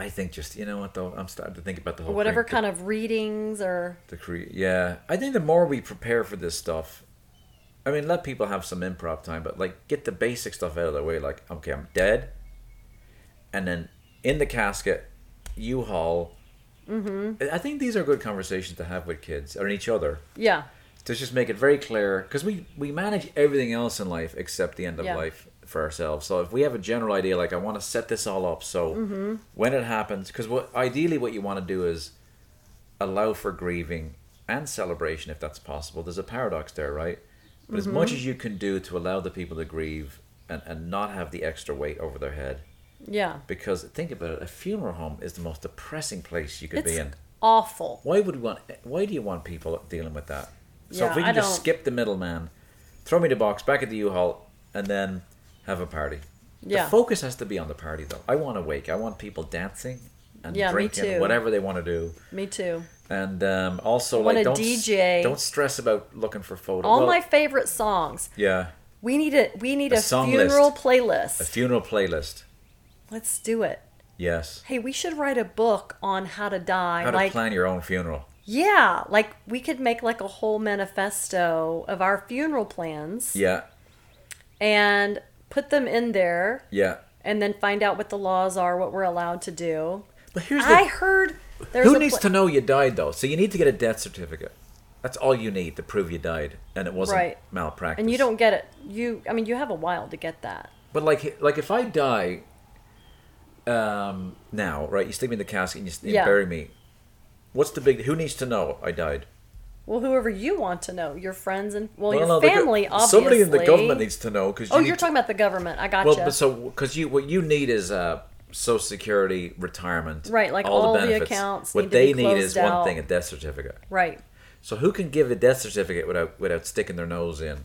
I think just, you know what though, I'm starting to think about the whole Whatever thing. kind the, of readings or... the cre- Yeah, I think the more we prepare for this stuff, I mean, let people have some improv time, but like get the basic stuff out of the way, like, okay, I'm dead, and then in the casket, U-Haul. Mm-hmm. I think these are good conversations to have with kids, or each other. Yeah. To just make it very clear, because we, we manage everything else in life except the end of yeah. life. For ourselves. So if we have a general idea, like I want to set this all up so mm-hmm. when it happens, because what ideally what you want to do is allow for grieving and celebration if that's possible. There's a paradox there, right? But mm-hmm. as much as you can do to allow the people to grieve and, and not have the extra weight over their head. Yeah. Because think about it, a funeral home is the most depressing place you could it's be in. Awful. Why would we want why do you want people dealing with that? So yeah, if we can I just don't... skip the middleman, throw me the box back at the U-Haul and then have a party. Yeah. The focus has to be on the party, though. I want to wake. I want people dancing and yeah, drinking, and whatever they want to do. Me too. And um, also, like, don't D J. Don't stress about looking for photos. All well, my favorite songs. Yeah. We need a we need a, a funeral list. playlist. A funeral playlist. Let's do it. Yes. Hey, we should write a book on how to die. How to like, plan your own funeral. Yeah. Like, we could make, like, a whole manifesto of our funeral plans. Yeah. And put them in there. Yeah. And then find out what the laws are, what we're allowed to do. But here's the... I heard there's Who a needs pl- to know you died, though? So you need to get a death certificate. That's all you need to prove you died. And it wasn't right. malpractice. And you don't get it. You, I mean, you have a while to get that. But, like, like if I die... Um, now, right? You stick me in the casket and you yeah. bury me. What's the big... Who needs to know I died? Well, whoever you want to know. Your friends and... Well, well your no, family, the, obviously. Somebody in the government needs to know. Cause you oh, you're to, talking about the government. I got gotcha. you. Well, so... Because you, what you need is uh, Social Security, retirement. Right, like all, all the, the accounts What need they need is out. one thing, a death certificate. Right. So who can give a death certificate without without sticking their nose in?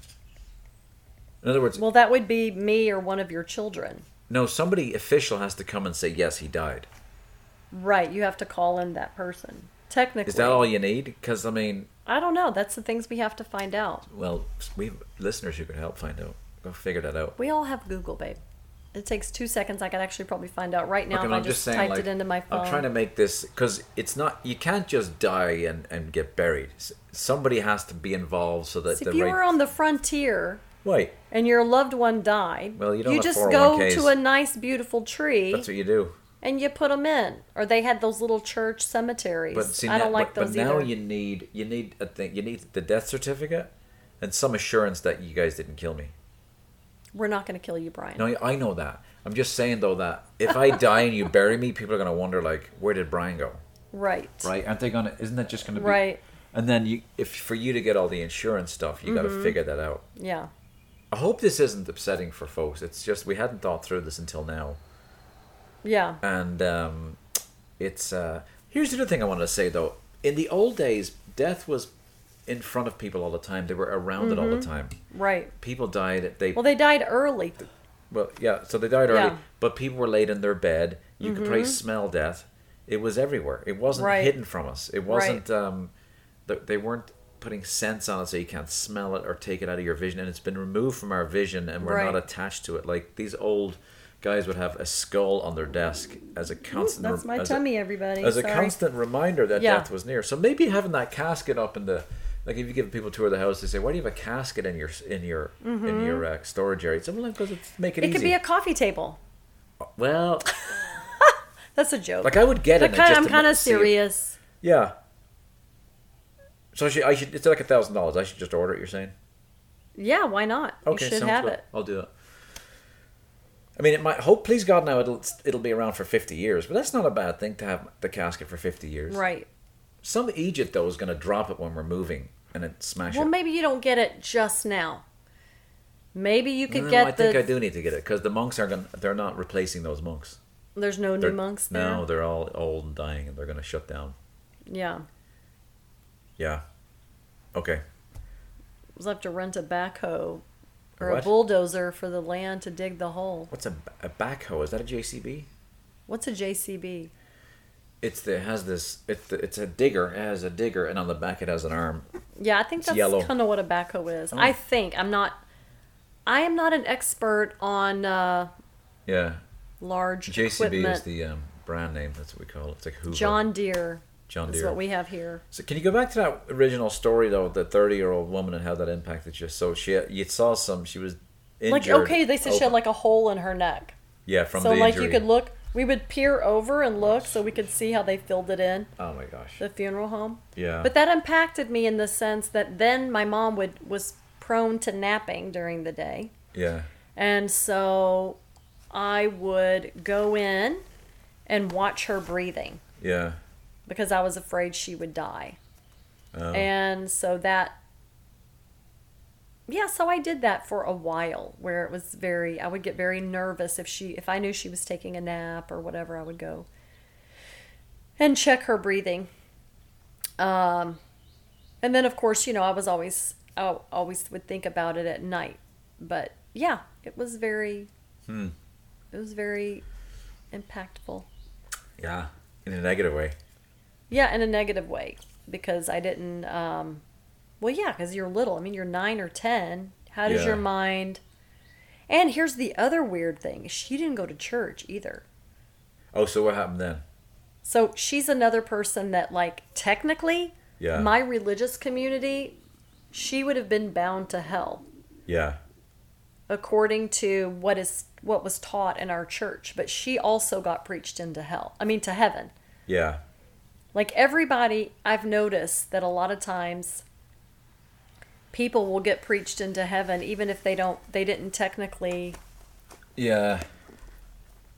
In other words... Well, that would be me or one of your children. No, somebody official has to come and say, yes, he died. Right. You have to call in that person. Technically. Is that all you need? Because, I mean... I don't know. That's the things we have to find out. Well, we have listeners who can help find out. Go figure that out. We all have Google, babe. It takes two seconds. I could actually probably find out right now okay, if I'm I just, just saying, typed like, it into my phone. I'm trying to make this... Because it's not... You can't just die and, and get buried. Somebody has to be involved so that... See, the if you right... were on the frontier... Right. And your loved one died. Well, you don't you have just go Ks. to a nice, beautiful tree. That's what you do. And you put them in. Or they had those little church cemeteries. But see, I don't now, like but, those but either. But now you need you need a thing. You need the death certificate and some assurance that you guys didn't kill me. We're not going to kill you, Brian. No, I know that. I'm just saying though that if I die and you bury me, people are going to wonder like, where did Brian go? Right. Right. Aren't they going to? Isn't that just going to be? Right. And then you, if for you to get all the insurance stuff, you mm-hmm. got to figure that out. Yeah. I hope this isn't upsetting for folks. It's just we hadn't thought through this until now. Yeah. And um, it's... Uh, here's the other thing I wanted to say, though. In the old days, death was in front of people all the time. They were around mm-hmm. it all the time. Right. People died. They Well, they died early. Well, yeah, so they died early. Yeah. But people were laid in their bed. You mm-hmm. could probably smell death. It was everywhere. It wasn't right. hidden from us. It wasn't... Right. Um, they weren't... putting scents on it so you can't smell it or take it out of your vision, and it's been removed from our vision and we're right. not attached to it. Like these old guys would have a skull on their desk as a constant Ooh, that's my tummy a, everybody as Sorry. a constant reminder that yeah. death was near. So maybe having that casket up in the, like if you give people a tour of the house, they say, why do you have a casket in your in your mm-hmm. in your uh, storage area? It's like, because it's make it, it easy. It could be a coffee table. Well that's a joke. Like I would get it. I'm kind of serious. Yeah. So I should, I should, it's like a thousand dollars. I should just order it. You're saying? Yeah, why not? Okay, you should have good. it. I'll do it. I mean, it might. Hope, please God, now it'll it'll be around for fifty years. But that's not a bad thing to have the casket for fifty years, right? Some Egypt though is going to drop it when we're moving and it smash well, it. Well, maybe you don't get it just now. Maybe you could no, get. No, I the... think I do need to get it because the monks are going. They're not replacing those monks. There's no they're, new monks there? No, they're all old and dying, and they're going to shut down. Yeah. Yeah. Okay. We'll have to rent a backhoe or what? a bulldozer for the land to dig the hole. What's a, a backhoe? Is that a J C B? What's a J C B? It's the it has this. It's the, it's a digger. It has a digger, and on the back it has an arm. Yeah, I think it's that's kind of what a backhoe is. Oh. I think I'm not. I am not an expert on. Uh, yeah. Large J C B equipment. Is the um, brand name. That's what we call it. It's like Hoover. John Deere. John Deere. That's what we have here. So can you go back to that original story though, the thirty-year-old woman and how that impacted you? So she, you saw some. She was injured. Like okay, they said over. she had like a hole in her neck. Yeah, from so the injury. So like you could look. We would peer over and look, so we could see how they filled it in. Oh my gosh. The funeral home. Yeah. But that impacted me in the sense that then my mom would was prone to napping during the day. Yeah. And so, I would go in, and watch her breathing. Yeah. Because I was afraid she would die. Oh. And so that... Yeah, so I did that for a while. Where it was very... I would get very nervous if she... If I knew she was taking a nap or whatever, I would go and check her breathing. Um, and then, of course, you know, I was always... I always would think about it at night. But, yeah, it was very... Hmm. It was very impactful. Yeah, in a negative way. Yeah, in a negative way, because I didn't, um, well, yeah, because you're little. I mean, you're nine or ten. How does yeah. your mind, and here's the other weird thing. She didn't go to church either. Oh, so what happened then? So she's another person that, like, technically, yeah. my religious community, she would have been bound to hell. Yeah. According to what is what was taught in our church. But she also got preached into hell. I mean, to heaven. Yeah. Like, everybody, I've noticed that a lot of times people will get preached into heaven even if they don't, they didn't technically... Yeah.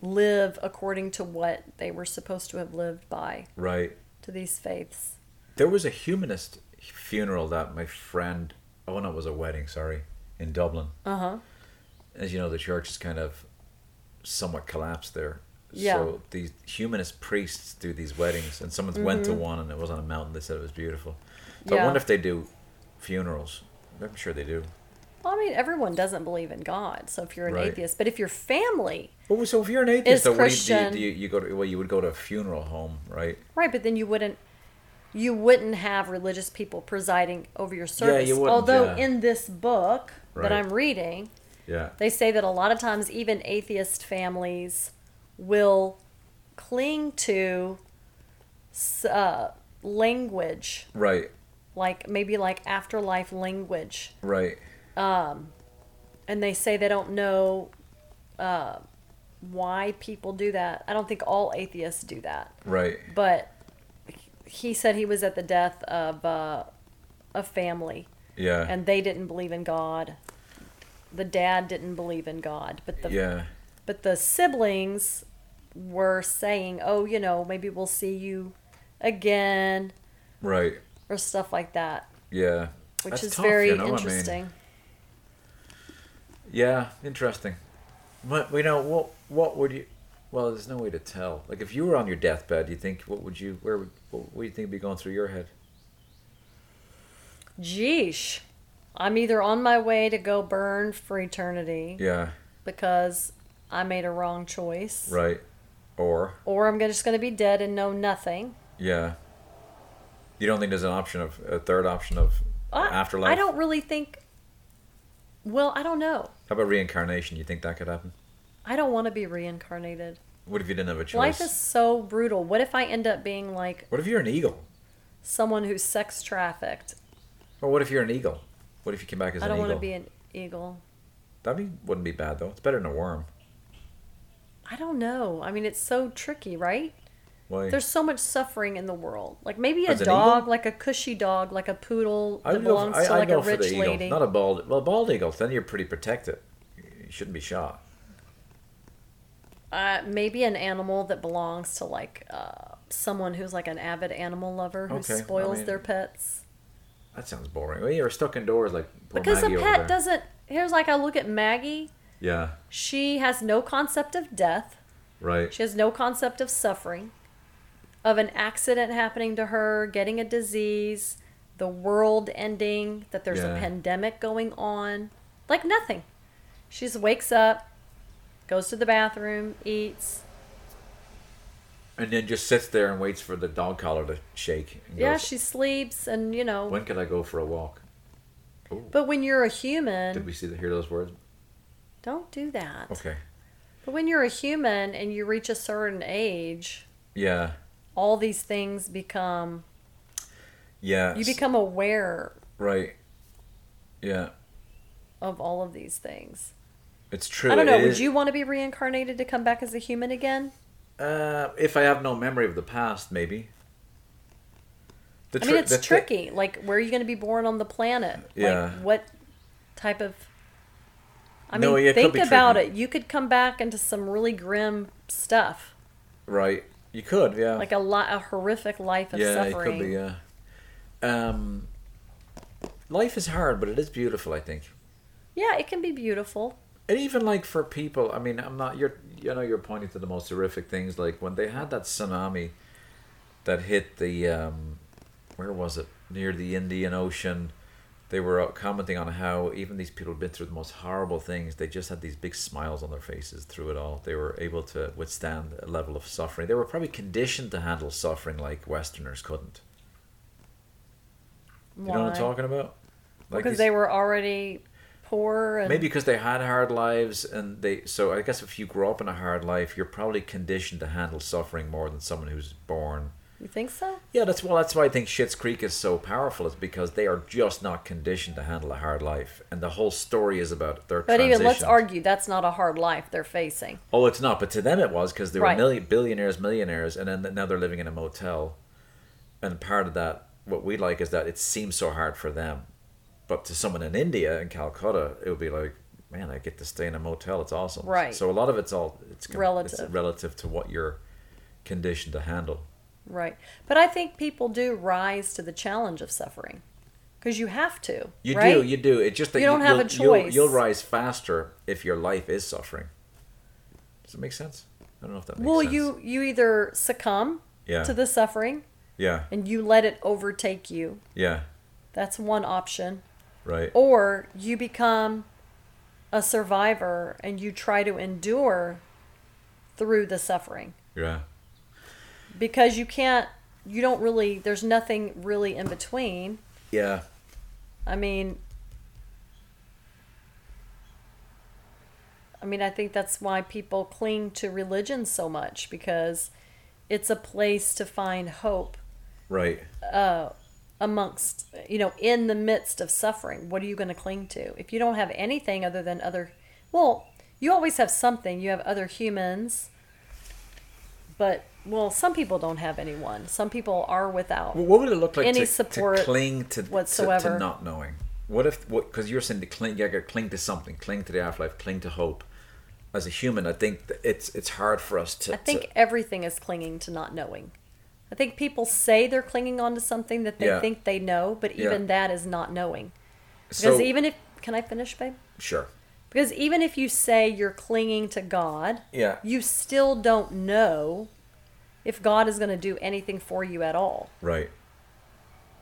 live according to what they were supposed to have lived by. Right. To these faiths. There was a humanist funeral that my friend, oh no, it was a wedding, sorry, in Dublin. Uh-huh. As you know, the church is kind of somewhat collapsed there. Yeah. So these humanist priests do these weddings, and someone mm-hmm. went to one and it was on a mountain. They said it was beautiful. So yeah. I wonder if they do funerals. I'm sure they do. Well, I mean, everyone doesn't believe in God, so if you're an right. atheist, but if your family, well, so if you're an atheist, though, Christian, do you, do you, you go to, well, you would go to a funeral home, right? Right, but then you wouldn't, you wouldn't have religious people presiding over your service. Yeah, you wouldn't. Although yeah. in this book right. that I'm reading, yeah, they say that a lot of times even atheist families will cling to uh, language, right? Like maybe like afterlife language, right? Um, and they say they don't know uh, why people do that. I don't think all atheists do that. Right. But he said he was at the death of uh, a family. Yeah. And they didn't believe in God. The dad didn't believe in God. But the yeah. but the siblings were saying, oh, you know, maybe we'll see you again. Right. Or stuff like that. Yeah. Which That's is tough, very you know, interesting. I mean. Yeah, interesting. But, you know, what What would you... Well, there's no way to tell. Like, if you were on your deathbed, you think, what would you... Where would... What do you think would be going through your head? Jeesh. I'm either on my way to go burn for eternity. Yeah. Because I made a wrong choice. Right. Or? Or I'm just going to be dead and know nothing. Yeah. You don't think there's an option of... A third option of I, afterlife? I don't really think... Well, I don't know. How about reincarnation? You think that could happen? I don't want to be reincarnated. What if you didn't have a choice? Life is so brutal. What if I end up being like... What if you're an eagle? Someone who's sex trafficked. Or what if you're an eagle? What if you came back as an eagle? I don't want to be an eagle. That be, wouldn't be bad, though. It's better than a worm. I don't know. I mean, it's so tricky, right? Why? There's so much suffering in the world. Like maybe a As dog, like a cushy dog, like a poodle that belongs for, I, to like a rich lady. Not a bald. Well, bald eagle. Then you're pretty protected. You shouldn't be shot. Uh, maybe an animal that belongs to like uh, someone who's like an avid animal lover who okay. spoils I mean, their pets. That sounds boring. Well, you're stuck indoors like poor because Maggie a pet over there. Doesn't. Here's like I look at Maggie. Yeah. She has no concept of death. Right. She has no concept of suffering. Of an accident happening to her, getting a disease, the world ending, that there's yeah. a pandemic going on. Like nothing. She just wakes up, goes to the bathroom, eats. And then just sits there and waits for the dog collar to shake. And yeah, goes, she sleeps and, you know. When can I go for a walk? Ooh. But when you're a human. Did we see the, hear those words? Don't do that. Okay. But when you're a human and you reach a certain age. Yeah. All these things become... Yeah. You become aware... Right. Yeah. Of all of these things. It's true. I don't know. It would is... you want to be reincarnated to come back as a human again? Uh, if I have no memory of the past, maybe. The tr- I mean, it's the, tricky. The... Like, where are you going to be born on the planet? Yeah. Like, what type of... I no, mean, yeah, think about tricky. It. You could come back into some really grim stuff. Right. You could, yeah. Like a lot, a horrific life of yeah, suffering. Yeah, it could be, yeah. Um, life is hard, but it is beautiful, I think. Yeah, it can be beautiful. And even like for people, I mean, I'm not, you're, you know, you're pointing to the most horrific things. Like when they had that tsunami that hit the, um, where was it? Near the Indian Ocean. They were commenting on how even these people had been through the most horrible things. They just had these big smiles on their faces through it all. They were able to withstand a level of suffering. They were probably conditioned to handle suffering like Westerners couldn't. Why? You know what I'm talking about? Like because these... they were already poor. And... Maybe because they had hard lives, and they. So I guess if you grow up in a hard life, you're probably conditioned to handle suffering more than someone who's born. You think so? Yeah, that's well. That's why I think Schitt's Creek is so powerful. Is because they are just not conditioned to handle a hard life, and the whole story is about their. But transition. Even let's argue that's not a hard life they're facing. Oh, it's not. But to them, it was because they were right. million, billionaires, millionaires, and then now they're living in a motel, and part of that. What we like is that it seems so hard for them. But to someone in India, in Calcutta, it would be like, man, I get to stay in a motel. It's awesome. Right. So a lot of it's all it's relative, it's relative to what you're conditioned to handle. Right. But I think people do rise to the challenge of suffering because you have to. You right? do. You do. It's just that you don't you, have a choice. You'll, you'll rise faster if your life is suffering. Does it make sense? I don't know if that makes well, sense. Well, you, you either succumb yeah. to the suffering. Yeah. And you let it overtake you. Yeah. That's one option. Right. Or you become a survivor and you try to endure through the suffering. Yeah. Because you can't, you don't really, there's nothing really in between. Yeah. I mean, I mean, I think that's why people cling to religion so much because it's a place to find hope. Right. Uh, amongst, you know, in the midst of suffering, what are you going to cling to? If you don't have anything other than other, well, you always have something. You have other humans, but well, some people don't have anyone. Some people are without. Well, what would it look like any to, support to cling to whatsoever to, to not knowing? What if? What because you're saying to cling, you got to cling to something, cling to the afterlife, cling to hope. As a human, I think it's it's hard for us to... I think to... everything is clinging to not knowing. I think people say they're clinging on to something that they yeah. think they know, but even yeah. that is not knowing. Because so, even if... Can I finish, babe? Sure. Because even if you say you're clinging to God, yeah. you still don't know if God is going to do anything for you at all. Right.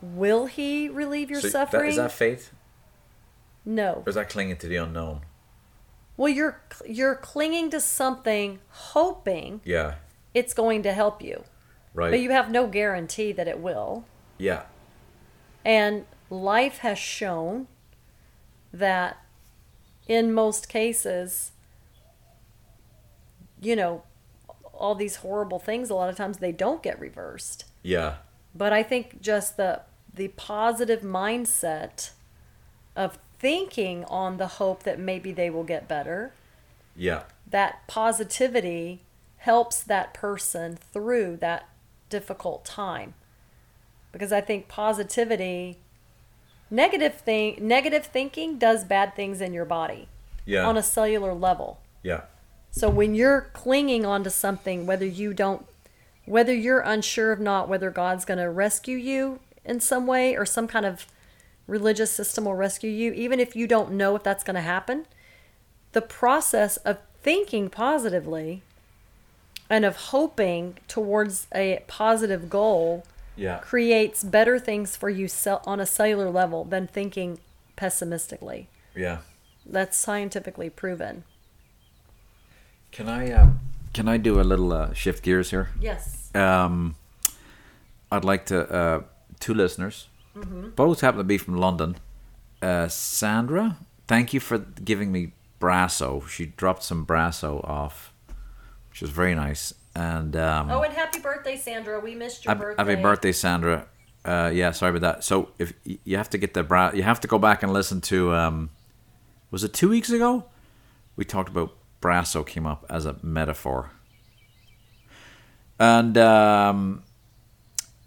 Will he relieve your so suffering? That, is that faith? No. Or is that clinging to the unknown? Well, you're you're clinging to something, hoping yeah. it's going to help you. Right. But you have no guarantee that it will. Yeah. And life has shown that in most cases, you know, all these horrible things, a lot of times they don't get reversed. Yeah. But I think just the the positive mindset of thinking on the hope that maybe they will get better. Yeah. That positivity helps that person through that difficult time. Because I think positivity, negative thing, negative thinking does bad things in your body. Yeah. On a cellular level. Yeah. So when you're clinging onto something, whether you don't, whether you're unsure of not whether God's going to rescue you in some way or some kind of religious system will rescue you, even if you don't know if that's going to happen. The process of thinking positively and of hoping towards a positive goal yeah. creates better things for you on a cellular level than thinking pessimistically. Yeah, that's scientifically proven. Can I uh, can I do a little uh, shift gears here? Yes. Um, I'd like to uh, two listeners. Mm-hmm. Both happen to be from London. uh, Sandra, thank you for giving me Brasso. She dropped some Brasso off, which was very nice. And um, oh, and happy birthday, Sandra. We missed your birthday. Happy birthday, Sandra. Uh, yeah, sorry about that. So if you have to get the bra- you have to go back and listen to um, was it two weeks ago we talked about Brasso came up as a metaphor. And um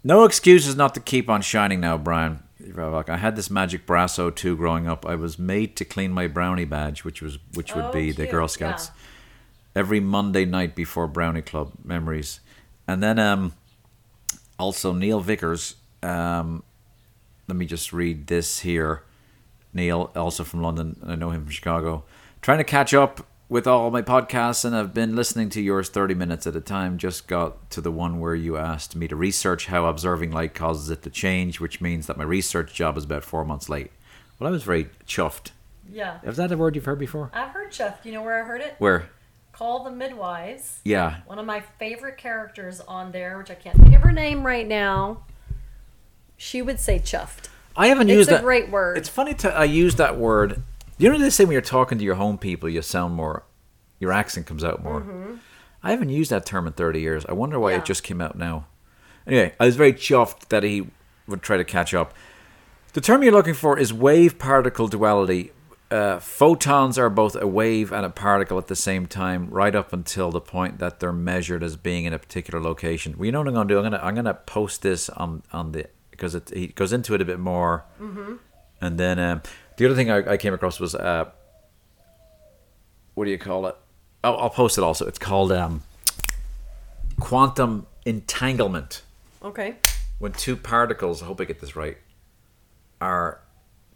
no excuses not to keep on shining now, Brian. I had this magic Brasso too growing up. I was made to clean my brownie badge, which was which would oh, be cute. The Girl Scouts. Yeah. Every Monday night before Brownie Club memories. And then um, also Neil Vickers. Um, let me just read this here. Neil, also from London. I know him from Chicago. Trying to catch up with all my podcasts, and I've been listening to yours thirty minutes at a time. Just got to the one where you asked me to research how observing light causes it to change, which means that my research job is about four months late. Well, I was very chuffed. Yeah. Is that a word you've heard before? I've heard chuffed. You know where I heard it? Where? Call the Midwives. Yeah. One of my favorite characters on there, which I can't think of her name right now, she would say chuffed. I haven't it's used that. It's a great word. It's funny to I use that word You know this thing when you're talking to your home people, you sound more, your accent comes out more. Mm-hmm. I haven't used that term in thirty years. I wonder why yeah. it just came out now. Anyway, I was very chuffed that he would try to catch up. The term you're looking for is wave-particle duality. Uh, photons are both a wave and a particle at the same time, right up until the point that they're measured as being in a particular location. Well, you know what I'm going to do? I'm going to I'm going to post this on on the because it he goes into it a bit more. Mm-hmm. And then um, the other thing I, I came across was uh, what do you call it? Oh, I'll post it also. It's called um, quantum entanglement. Okay. When two particles, I hope I get this right, are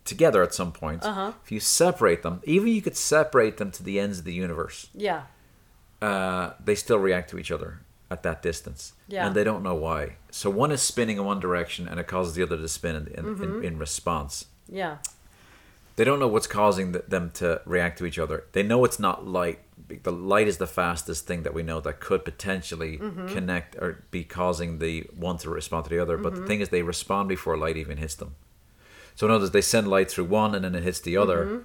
together at some point, uh-huh. if you separate them, even you could separate them to the ends of the universe, yeah, uh, they still react to each other at that distance, yeah, and they don't know why. So one is spinning in one direction and it causes the other to spin in, in, mm-hmm. in, in response. Yeah, they don't know what's causing the, them to react to each other. They know it's not light. The light is the fastest thing that we know that could potentially mm-hmm. connect or be causing the one to respond to the other, but mm-hmm. the thing is they respond before light even hits them. So in other words, they send light through one and then it hits the other, mm-hmm.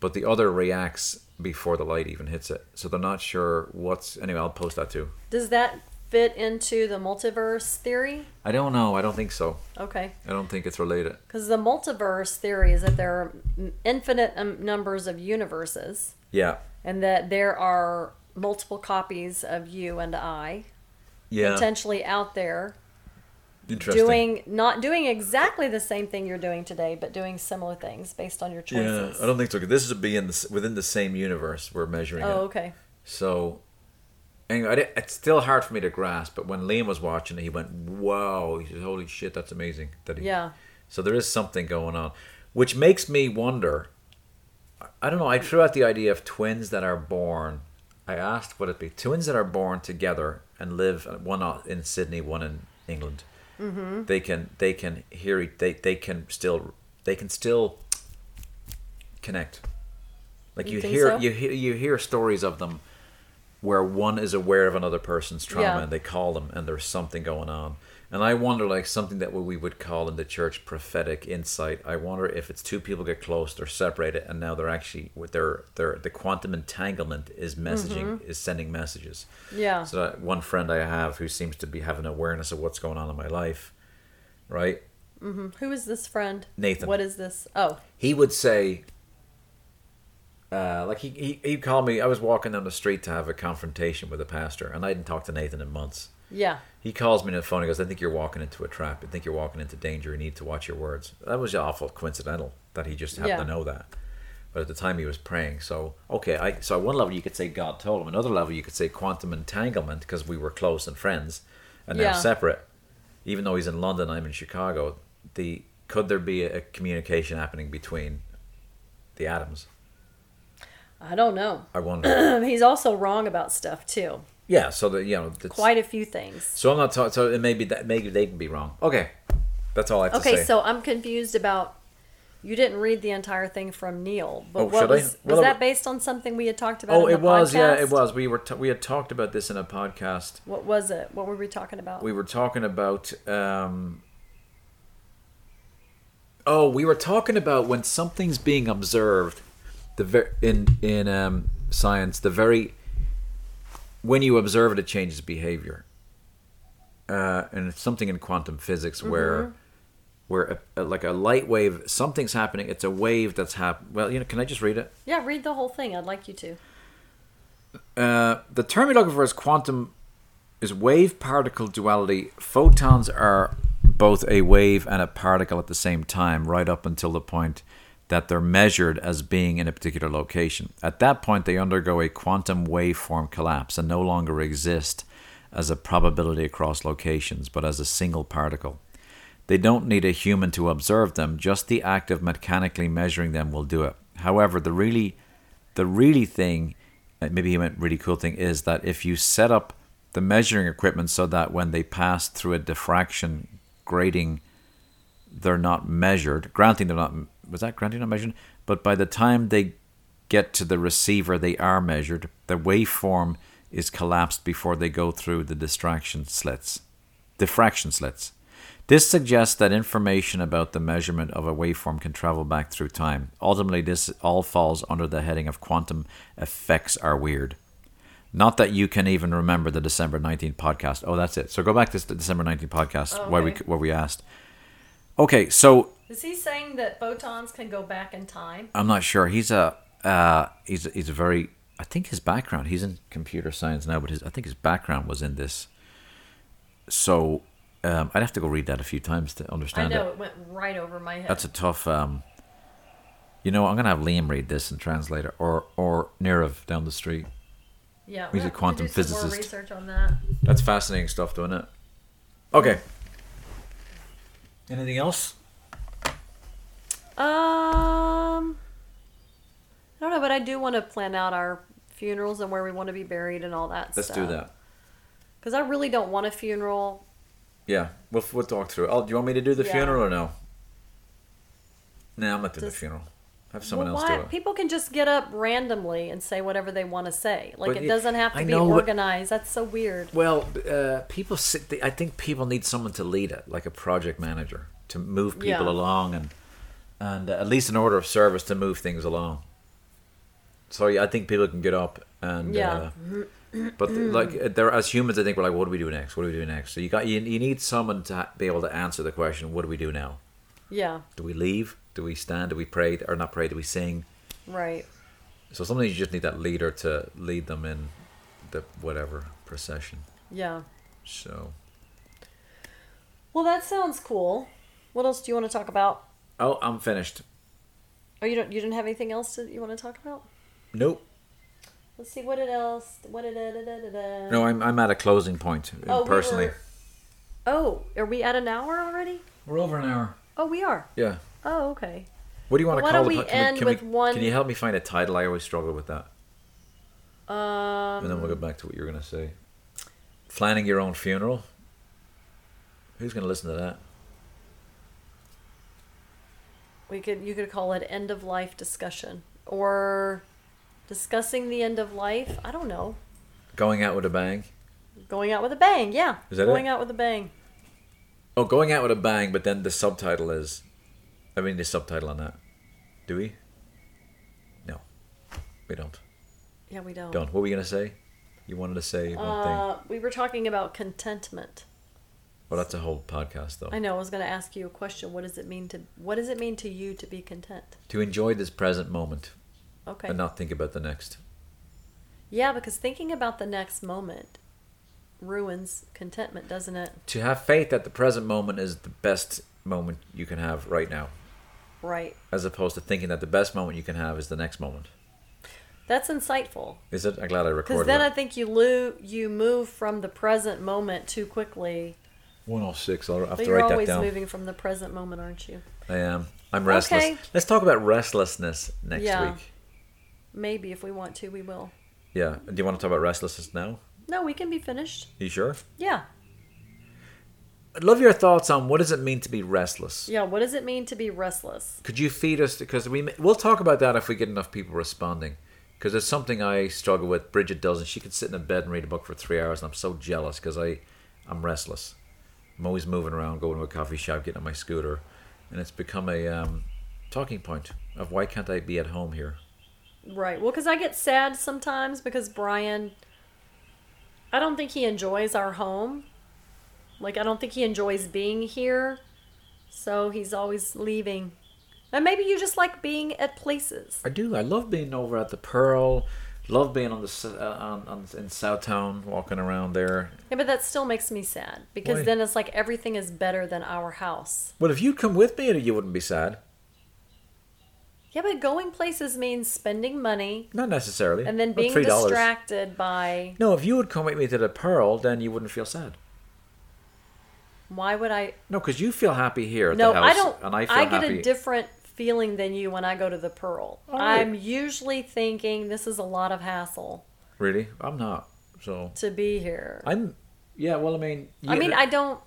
but the other reacts before the light even hits it. So they're not sure what's... Anyway, I'll post that too. Does that fit into the multiverse theory? I don't know. I don't think so. Okay. I don't think it's related. Because the multiverse theory is that there are infinite numbers of universes. Yeah. And that there are multiple copies of you and I. Yeah. Potentially out there. Interesting. Doing not doing exactly the same thing you're doing today, but doing similar things based on your choices. Yeah, I don't think so. This would be in the, within the same universe we're measuring. Oh, it. okay. So, anyway, it's still hard for me to grasp. But when Liam was watching it, he went, "Wow!" He said, "Holy shit, that's amazing!" That he, yeah. So there is something going on, which makes me wonder. I don't know. I threw out the idea of twins that are born. I asked, "Would it be twins that are born together and live one in Sydney, one in England?" Mm-hmm. They can they can hear they they can still they can still connect. Like you, you hear so? you hear you hear stories of them where one is aware of another person's trauma yeah. and they call them and there's something going on. And I wonder, like something that we would call in the church prophetic insight. I wonder if it's two people get close, they're separated, and now they're actually with their their the quantum entanglement is messaging, mm-hmm. is sending messages. Yeah. So that one friend I have who seems to be having awareness of what's going on in my life, right? Mm-hmm. Who is this friend? Nathan. What is this? Oh. He would say, uh, like he he he'd call me. I was walking down the street to have a confrontation with a pastor, and I hadn't talked to Nathan in months. Yeah. He calls me on the phone and goes, I think you're walking into a trap. I think you're walking into danger. You need to watch your words. That was awful coincidental that he just happened yeah. to know that. But at the time he was praying. So, okay. I, so on one level you could say God told him. Another level you could say quantum entanglement because we were close and friends and now yeah. separate. Even though he's in London, I'm in Chicago. The Could there be a communication happening between the atoms? I don't know. I wonder. He's also wrong about stuff too. Yeah, so that you know, quite a few things. So I'm not talking. So it may be that maybe they can be wrong. Okay, that's all I have okay, to say. Okay, so I'm confused about. You didn't read the entire thing from Neil, but oh, what was, well, was that based on something we had talked about? Oh, in the it was. Podcast? Yeah, it was. We were t- we had talked about this in a podcast. What was it? What were we talking about? We were talking about. Um, oh, we were talking about when something's being observed, the ver- in in um, science, the very. When you observe it, it changes behavior, uh, and it's something in quantum physics where, mm-hmm. where a, a, like a light wave, something's happening. It's a wave that's happening. Well, you know, can I just read it? Yeah, read the whole thing. I'd like you to. Uh, the term you're looking for is quantum, is wave-particle duality. Photons are both a wave and a particle at the same time, right up until the point that they're measured as being in a particular location. At that point, they undergo a quantum waveform collapse and no longer exist as a probability across locations, but as a single particle. They don't need a human to observe them, just the act of mechanically measuring them will do it. However, the really, the really thing, maybe he meant really cool thing, is that if you set up the measuring equipment so that when they pass through a diffraction grating, they're not measured, granting they're not Was that granted not measured? But by the time they get to the receiver, they are measured. The waveform is collapsed before they go through the distraction slits. Diffraction slits. This suggests that information about the measurement of a waveform can travel back through time. Ultimately, this all falls under the heading of quantum effects are weird. Not that you can even remember the December nineteenth podcast. Oh, that's it. So go back to the December nineteenth podcast, okay. where we where we asked. Okay, so... Is he saying that photons can go back in time? I'm not sure. He's a, uh, he's, he's a very... I think his background... He's in computer science now, but his, I think his background was in this. So um, I'd have to go read that a few times to understand it. I know, it. it went right over my head. That's a tough... Um, you know, I'm going to have Liam read this and translate it, or, or Nirav down the street. Yeah, he's a quantum physicist. More research on that. That's fascinating stuff, isn't it? Okay. Anything else? Um, I don't know, but I do want to plan out our funerals and where we want to be buried and all that Let's stuff. Let's do that. Because I really don't want a funeral. Yeah, we'll we'll talk through it. Oh, do you want me to do the yeah. funeral or no? No, I'm not doing Does- the funeral. Have someone well, else why? do it. People can just get up randomly and say whatever they want to say. Like, but it doesn't have to I be know, organized. That's so weird. Well, uh, people sit, I think people need someone to lead it, like a project manager, to move people yeah. along and and uh, at least an order of service to move things along. So yeah, I think people can get up and yeah. uh, but like there as humans, I think we're like, what do we do next? What do we do next? So you got you, you need someone to be able to answer the question, what do we do now? Yeah. Do we leave? Do we stand? Do we pray? Or not pray? Do we sing? Right. So sometimes you just need that leader to lead them in the whatever procession. Yeah. So. Well, that sounds cool. What else do you want to talk about? Oh, I'm finished. Oh, you don't. You didn't have anything else that you want to talk about? Nope. Let's see what it else. What da, da, da, da, da. No, I'm I'm at a closing point. Oh, personally. We were... Oh, are we at an hour already? We're over an hour. Oh, we are. Yeah. Oh, okay. What do you want well, to call it? Why don't we end we, with we, one... Can you help me find a title? I always struggle with that. Um, and then we'll go back to what you were going to say. Planning your own funeral? Who's going to listen to that? We could. You could call it end-of-life discussion. Or discussing the end of life. I don't know. Going out with a bang? Going out with a bang, yeah. Is that Going it? out with a bang. Oh, going out with a bang, but then the subtitle is... I mean, the subtitle on that. Do we? No. We don't. Yeah, we don't. Don't. What were we going to say? You wanted to say one uh, thing. We were talking about contentment. Well, that's a whole podcast, though. I know. I was going to ask you a question. What does it mean to What does it mean to you to be content? To enjoy this present moment. Okay. And not think about the next. Yeah, because thinking about the next moment ruins contentment, doesn't it? To have faith that the present moment is the best moment you can have right now. Right. As opposed to thinking that the best moment you can have is the next moment. That's insightful. Is it? I'm glad I recorded it. Because then that. I think you lo- you move from the present moment too quickly. one oh six I'll have but to write that down. You're always moving from the present moment, aren't you? I am. I'm restless. Okay. Let's talk about restlessness next yeah. week. Maybe if we want to, we will. Yeah. Do you want to talk about restlessness now? No, we can be finished. You sure? Yeah. I'd love your thoughts on what does it mean to be restless. Yeah, what does it mean to be restless? Could you feed us? Because we, we'll talk about that if we get enough people responding. Because it's something I struggle with. Bridget doesn't. She could sit in a bed and read a book for three hours, and I'm so jealous because I, I'm restless. I'm always moving around, going to a coffee shop, getting on my scooter. And it's become a um, talking point of why can't I be at home here? Right. Well, because I get sad sometimes because Brian, I don't think he enjoys our home. Like, I don't think he enjoys being here, so he's always leaving. And maybe you just like being at places. I do. I love being over at the Pearl. Love being on the uh, on, on in Southtown, walking around there. Yeah, but that still makes me sad because Why? Then it's like everything is better than our house. Well, if you'd come with me, you wouldn't be sad. Yeah, but going places means spending money. Not necessarily. And then being distracted by... No, if you would come with me to the Pearl, then you wouldn't feel sad. Why would I? No, because you feel happy here at no, the house. No, I don't. And I, feel I get happy. A different feeling than you when I go to the Pearl. Right. I'm usually thinking this is a lot of hassle. Really? I'm not. So to be here. I'm. Yeah. Well, I mean. You, I mean, I don't.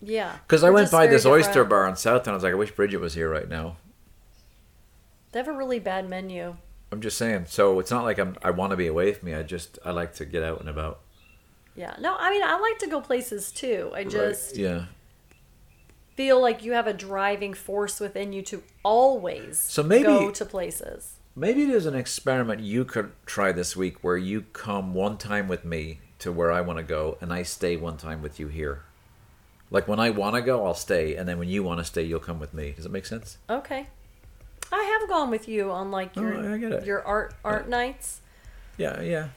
Yeah. Because I went by this different. oyster bar in Southtown. I was like, I wish Bridget was here right now. They have a really bad menu. I'm just saying. So it's not like I'm. I want to be away from you. I just. I like to get out and about. Yeah, no, I mean, I like to go places too. I just, right. yeah, feel like you have a driving force within you to always so maybe, go to places. Maybe there's an experiment you could try this week where you come one time with me to where I want to go and I stay one time with you here. Like when I want to go, I'll stay. And then when you want to stay, you'll come with me. Does it make sense? Okay. I have gone with you on like your oh, I get it. your art art yeah. nights. Yeah, yeah.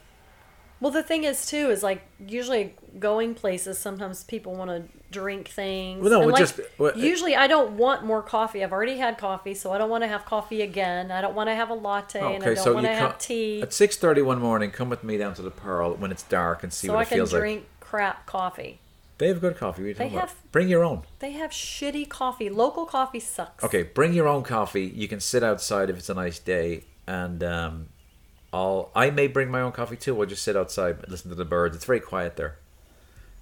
Well, the thing is, too, is like usually going places, sometimes people want to drink things. Well, no, and we'll like, just, well, usually it, I don't want more coffee. I've already had coffee, so I don't want to have coffee again. I don't want to have a latte, okay, and I don't so want to have tea. At six thirty one morning, come with me down to the Pearl when it's dark and see so what I it feels like. So I can drink crap coffee. They have good coffee. What are you talking they about? Have, bring your own. They have shitty coffee. Local coffee sucks. Okay, bring your own coffee. You can sit outside if it's a nice day, and um, I'll I may bring my own coffee too. We'll just sit outside and listen to the birds. It's very quiet there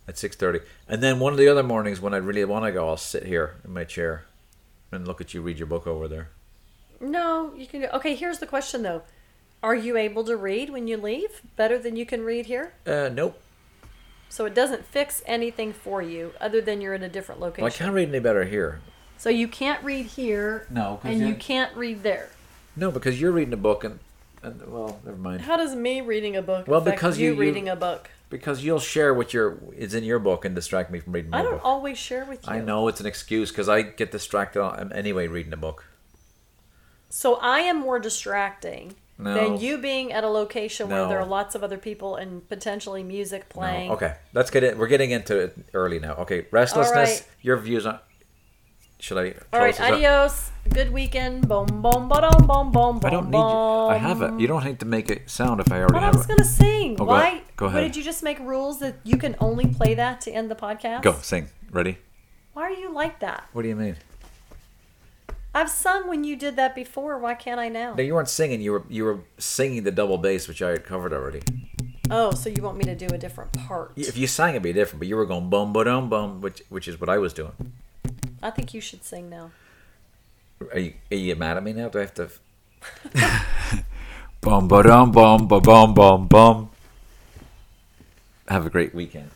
at six thirty. And then one of the other mornings when I really want to go, I'll sit here in my chair and look at you read your book over there. No, you can go. Okay, here's the question though. Are you able to read when you leave better than you can read here? Uh, nope. So it doesn't fix anything for you other than you're in a different location. Well, I can't read any better here. So you can't read here. No. And you can't read there. No, because you're reading a book and, and well, never mind. How does me reading a book well, affect because you, you reading you, a book? Because you'll share what your, is in your book and distract me from reading my book. I don't book. always share with you. I know it's an excuse because I get distracted anyway reading a book. So I am more distracting. No. Than you being at a location no. where there are lots of other people and potentially music playing. No. Okay, let's get it. We're getting into it early now. Okay, restlessness. Right. Your views on. Should I? All right, adios. Up? Good weekend. Boom, boom, ba-dum, boom, boom, boom. I don't need. You. I have it. You don't need to make it sound if I already. But have I was it. gonna sing. Oh, Why? Go ahead. Go ahead. Why did you just make rules that you can only play that to end the podcast? Go sing. Ready? Why are you like that? What do you mean? I've sung when you did that before. Why can't I now? No, you weren't singing. You were you were singing the double bass, which I had covered already. Oh, so you want me to do a different part? If you sang, it'd be different. But you were going bum ba dum bum, which which is what I was doing. I think you should sing now. Are you are you mad at me now? Do I have to? Bum ba dum bum ba bum bum bum. Have a great weekend.